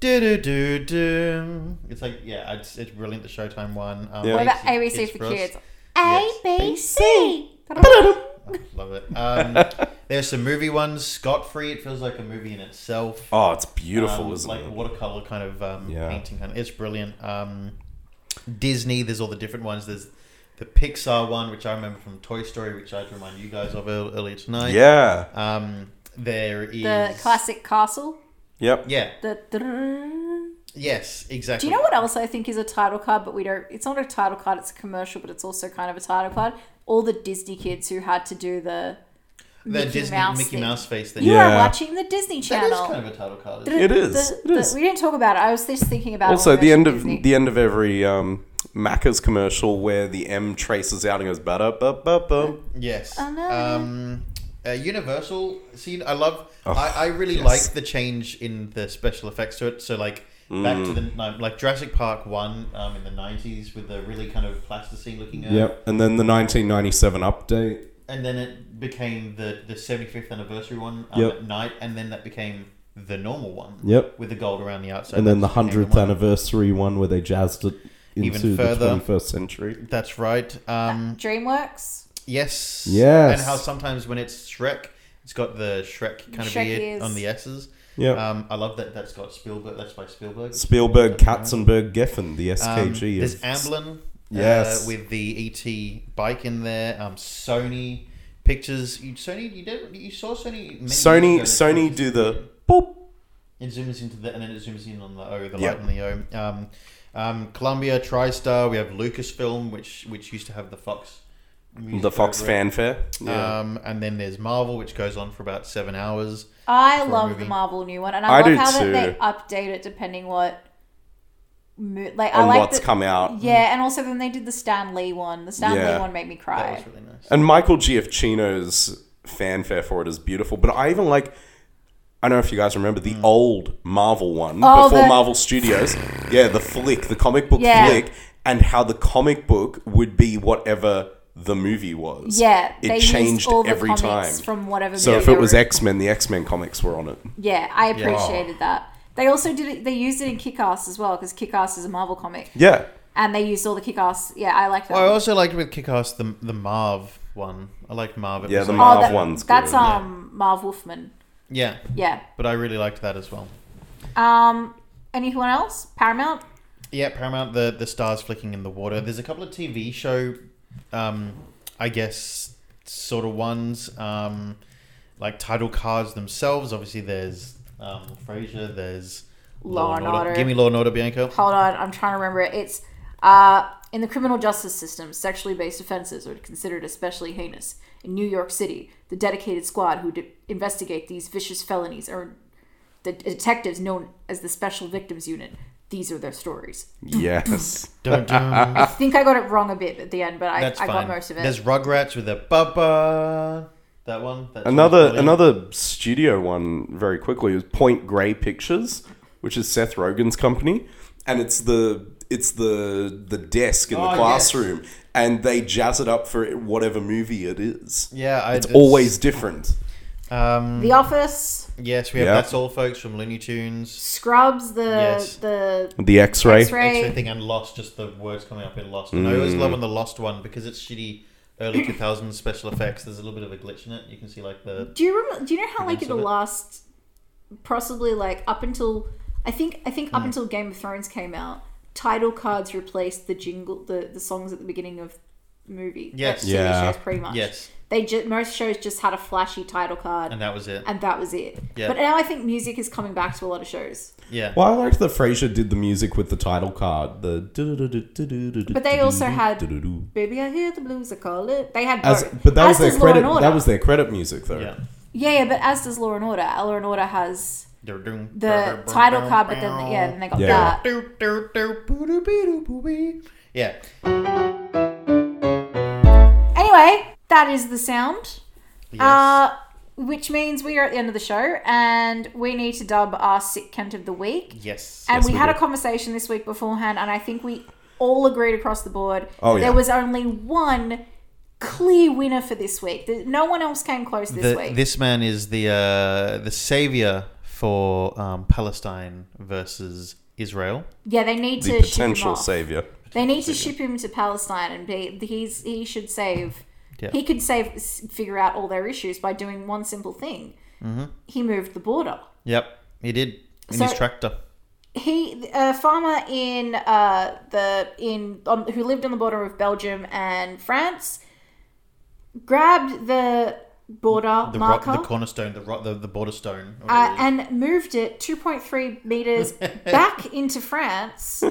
do do do do. It's like yeah, it's, it's brilliant. The Showtime one. Um, yeah. What about A B C for kids? A B C. Love it. Um, there's some movie ones. Scot Free. It feels like a movie in itself. Oh, it's beautiful, um, isn't like it? Like watercolor kind of um, yeah. painting. Kind of, it's brilliant. Um, Disney. There's all the different ones. There's. The Pixar one, which I remember from Toy Story, which I had to remind you guys of earlier tonight. Yeah. Um, there is... The classic castle. Yep. Yeah. The... Yes, exactly. Do you know what else I think is a title card, but we don't... It's not a title card, it's a commercial, but it's also kind of a title card. All the Disney kids who had to do the... The Mickey Disney Mouse Mickey thing. Mouse face thing. You yeah. are watching the Disney Channel. That is kind of a title card. Isn't it? It is. The, the, it is. The, we didn't talk about it. I was just thinking about also, it. Also, the end of Disney. the end of every um, Macca's commercial where the M traces out and goes ba da ba ba ba. Yes. Oh, no. Um, uh, Universal. See, I love. Oh, I, I really yes. like the change in the special effects to it. So like back mm. to the like Jurassic Park one um, in the nineties with the really kind of plasticine looking. Earth. Yep. And then the nineteen ninety-seven update. And then it became the, the seventy-fifth anniversary one um, yep. at night, and then that became the normal one. Yep. With the gold around the outside. And then the hundredth anniversary one where they jazzed it into Even further. the twenty-first century. That's right. Um, DreamWorks. Yes. Yes. And how sometimes when it's Shrek, it's got the Shrek kind Shrek of ear on the S's. Yeah. Um, I love that that's got Spielberg. That's by Spielberg. Spielberg, Katzenberg, Geffen, the S K G. Um, there's Amblin. Yes, uh, with the E T bike in there, um, Sony Pictures. You, Sony, you did you saw Sony? Sony, Sony do the boop. It zooms into the and then it zooms in on the O, the yep. light on the O. Um, um, Columbia, TriStar. We have Lucasfilm, which which used to have the Fox, the Fox fanfare. Yeah. Um, and then there's Marvel, which goes on for about seven hours. I love the Marvel new one, and I, I love how too. that they update it depending what. Like, on I like what's the, come out. Yeah, and also then they did the Stan Lee one. The Stan yeah. Lee one made me cry. That was really nice. And Michael Giacchino's fanfare for it is beautiful. But I even like, I don't know if you guys remember the mm. old Marvel one oh, before the... Marvel Studios. Yeah, the flick, the comic book yeah. flick, and how the comic book would be whatever the movie was. Yeah, it they changed all the every time from whatever. So if it was X-Men, the X-Men comics were on it. Yeah, I appreciated yeah. that. They also did it, they used it in Kick-Ass as well, because Kick-Ass is a Marvel comic. Yeah. And they used all the Kick-Ass. Yeah, I liked that. Well, I also liked with Kick-Ass the the Marv one. I liked Marv. It yeah, the Marv oh, that, one's that's, good. That's um, yeah. Marv Wolfman. Yeah. Yeah. But I really liked that as well. Um, anyone else? Paramount? Yeah, Paramount, the, the stars flicking in the water. There's a couple of T V show, um, I guess, sort of ones. Um, like title cards themselves. Obviously, there's... Um, Frasier, there's Law and Order. Give me Law and Order, Bianco. Hold on, I'm trying to remember it. It's uh, in the criminal justice system, sexually based offenses are considered especially heinous. In New York City, the dedicated squad who de- investigate these vicious felonies are the detectives known as the Special Victims Unit. These are their stories. Yes. Dun, dun. I think I got it wrong a bit at the end, but I, I got most of it. There's Rugrats with a bubba. That one. That another another studio one very quickly is Point Grey Pictures, which is Seth Rogen's company, and it's the it's the the desk in oh, the classroom, yes. and they jazz it up for whatever movie it is. Yeah, I, it's, it's always different. Um, The Office. Yes, we have yep. That's All Folks from Looney Tunes. Scrubs, the yes. the the X-ray. X-ray. X-ray thing, and Lost, just the words coming up in Lost. And mm. I always love on the Lost one because it's shitty early two thousands special effects. There's a little bit of a glitch in it. You can see like the... Do you remember, do you know how like in the last, possibly like up until, I think I think mm. up until Game of Thrones came out, title cards replaced the jingle, the, the songs at the beginning of the movie. Yes. Like, yeah. Shows pretty much. Yes. They just, most shows just had a flashy title card. And that was it. And that was it. Yeah. But now I think music is coming back to a lot of shows. Yeah. Well, I liked that Frasier did the music with the title card. The But they also had Baby I Hear the Blues, I Call It. They had both. As, but that was, their credit, that was their credit music though. Yeah. yeah, yeah, but as does Law and Order. Law and Order has the title card, but then yeah, then they got yeah. that. Yeah. Anyway, that is the sound, yes. uh, which means we are at the end of the show and we need to dub our sick cunt of the week. Yes. And yes, we, we had do. a conversation this week beforehand and I think we all agreed across the board oh, that yeah. there was only one clear winner for this week. No one else came close this the, week. This man is the uh, the saviour for um, Palestine versus Israel. Yeah, they need the to ship him off. Potential saviour. They need to ship him to Palestine and be, he's he should save... Yeah. He could save, figure out all their issues by doing one simple thing. Mm-hmm. He moved the border. Yep, he did in so his tractor. He, a farmer in uh, the in um, who lived on the border of Belgium and France, grabbed the border the marker, rock, the cornerstone, the rock, the, the border stone, uh, and moved it two point three meters back into France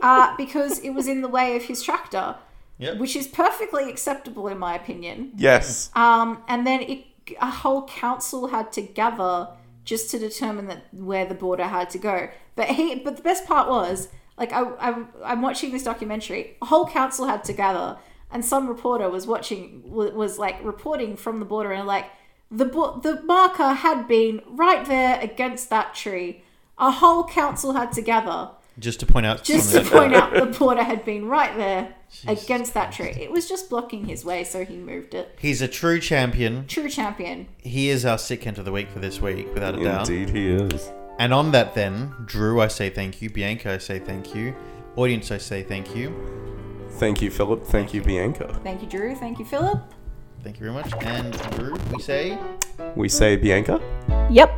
uh, because it was in the way of his tractor. Yep. Which is perfectly acceptable in my opinion. Yes. Um, and then it, a whole council had to gather just to determine that where the border had to go. But he, but the best part was, like, I, I, I'm watching this documentary. A whole council had to gather, and some reporter was watching, was like reporting from the border, and like the bo- the marker had been right there against that tree. A whole council had to gather. Just to point out, just to point out, the border had been right there Jesus against that tree. It was just blocking his way, so he moved it. He's a true champion. True champion. He is our sick cunt of the week for this week, without a doubt. Indeed, he is. And on that, then, Drew, I say thank you. Bianca, I say thank you. Audience, I say thank you. Thank you, Philip. Thank, thank you, Bianca. Thank you, Drew. Thank you, Philip. Thank you very much. And Drew, we say, we say Bianca. Yep.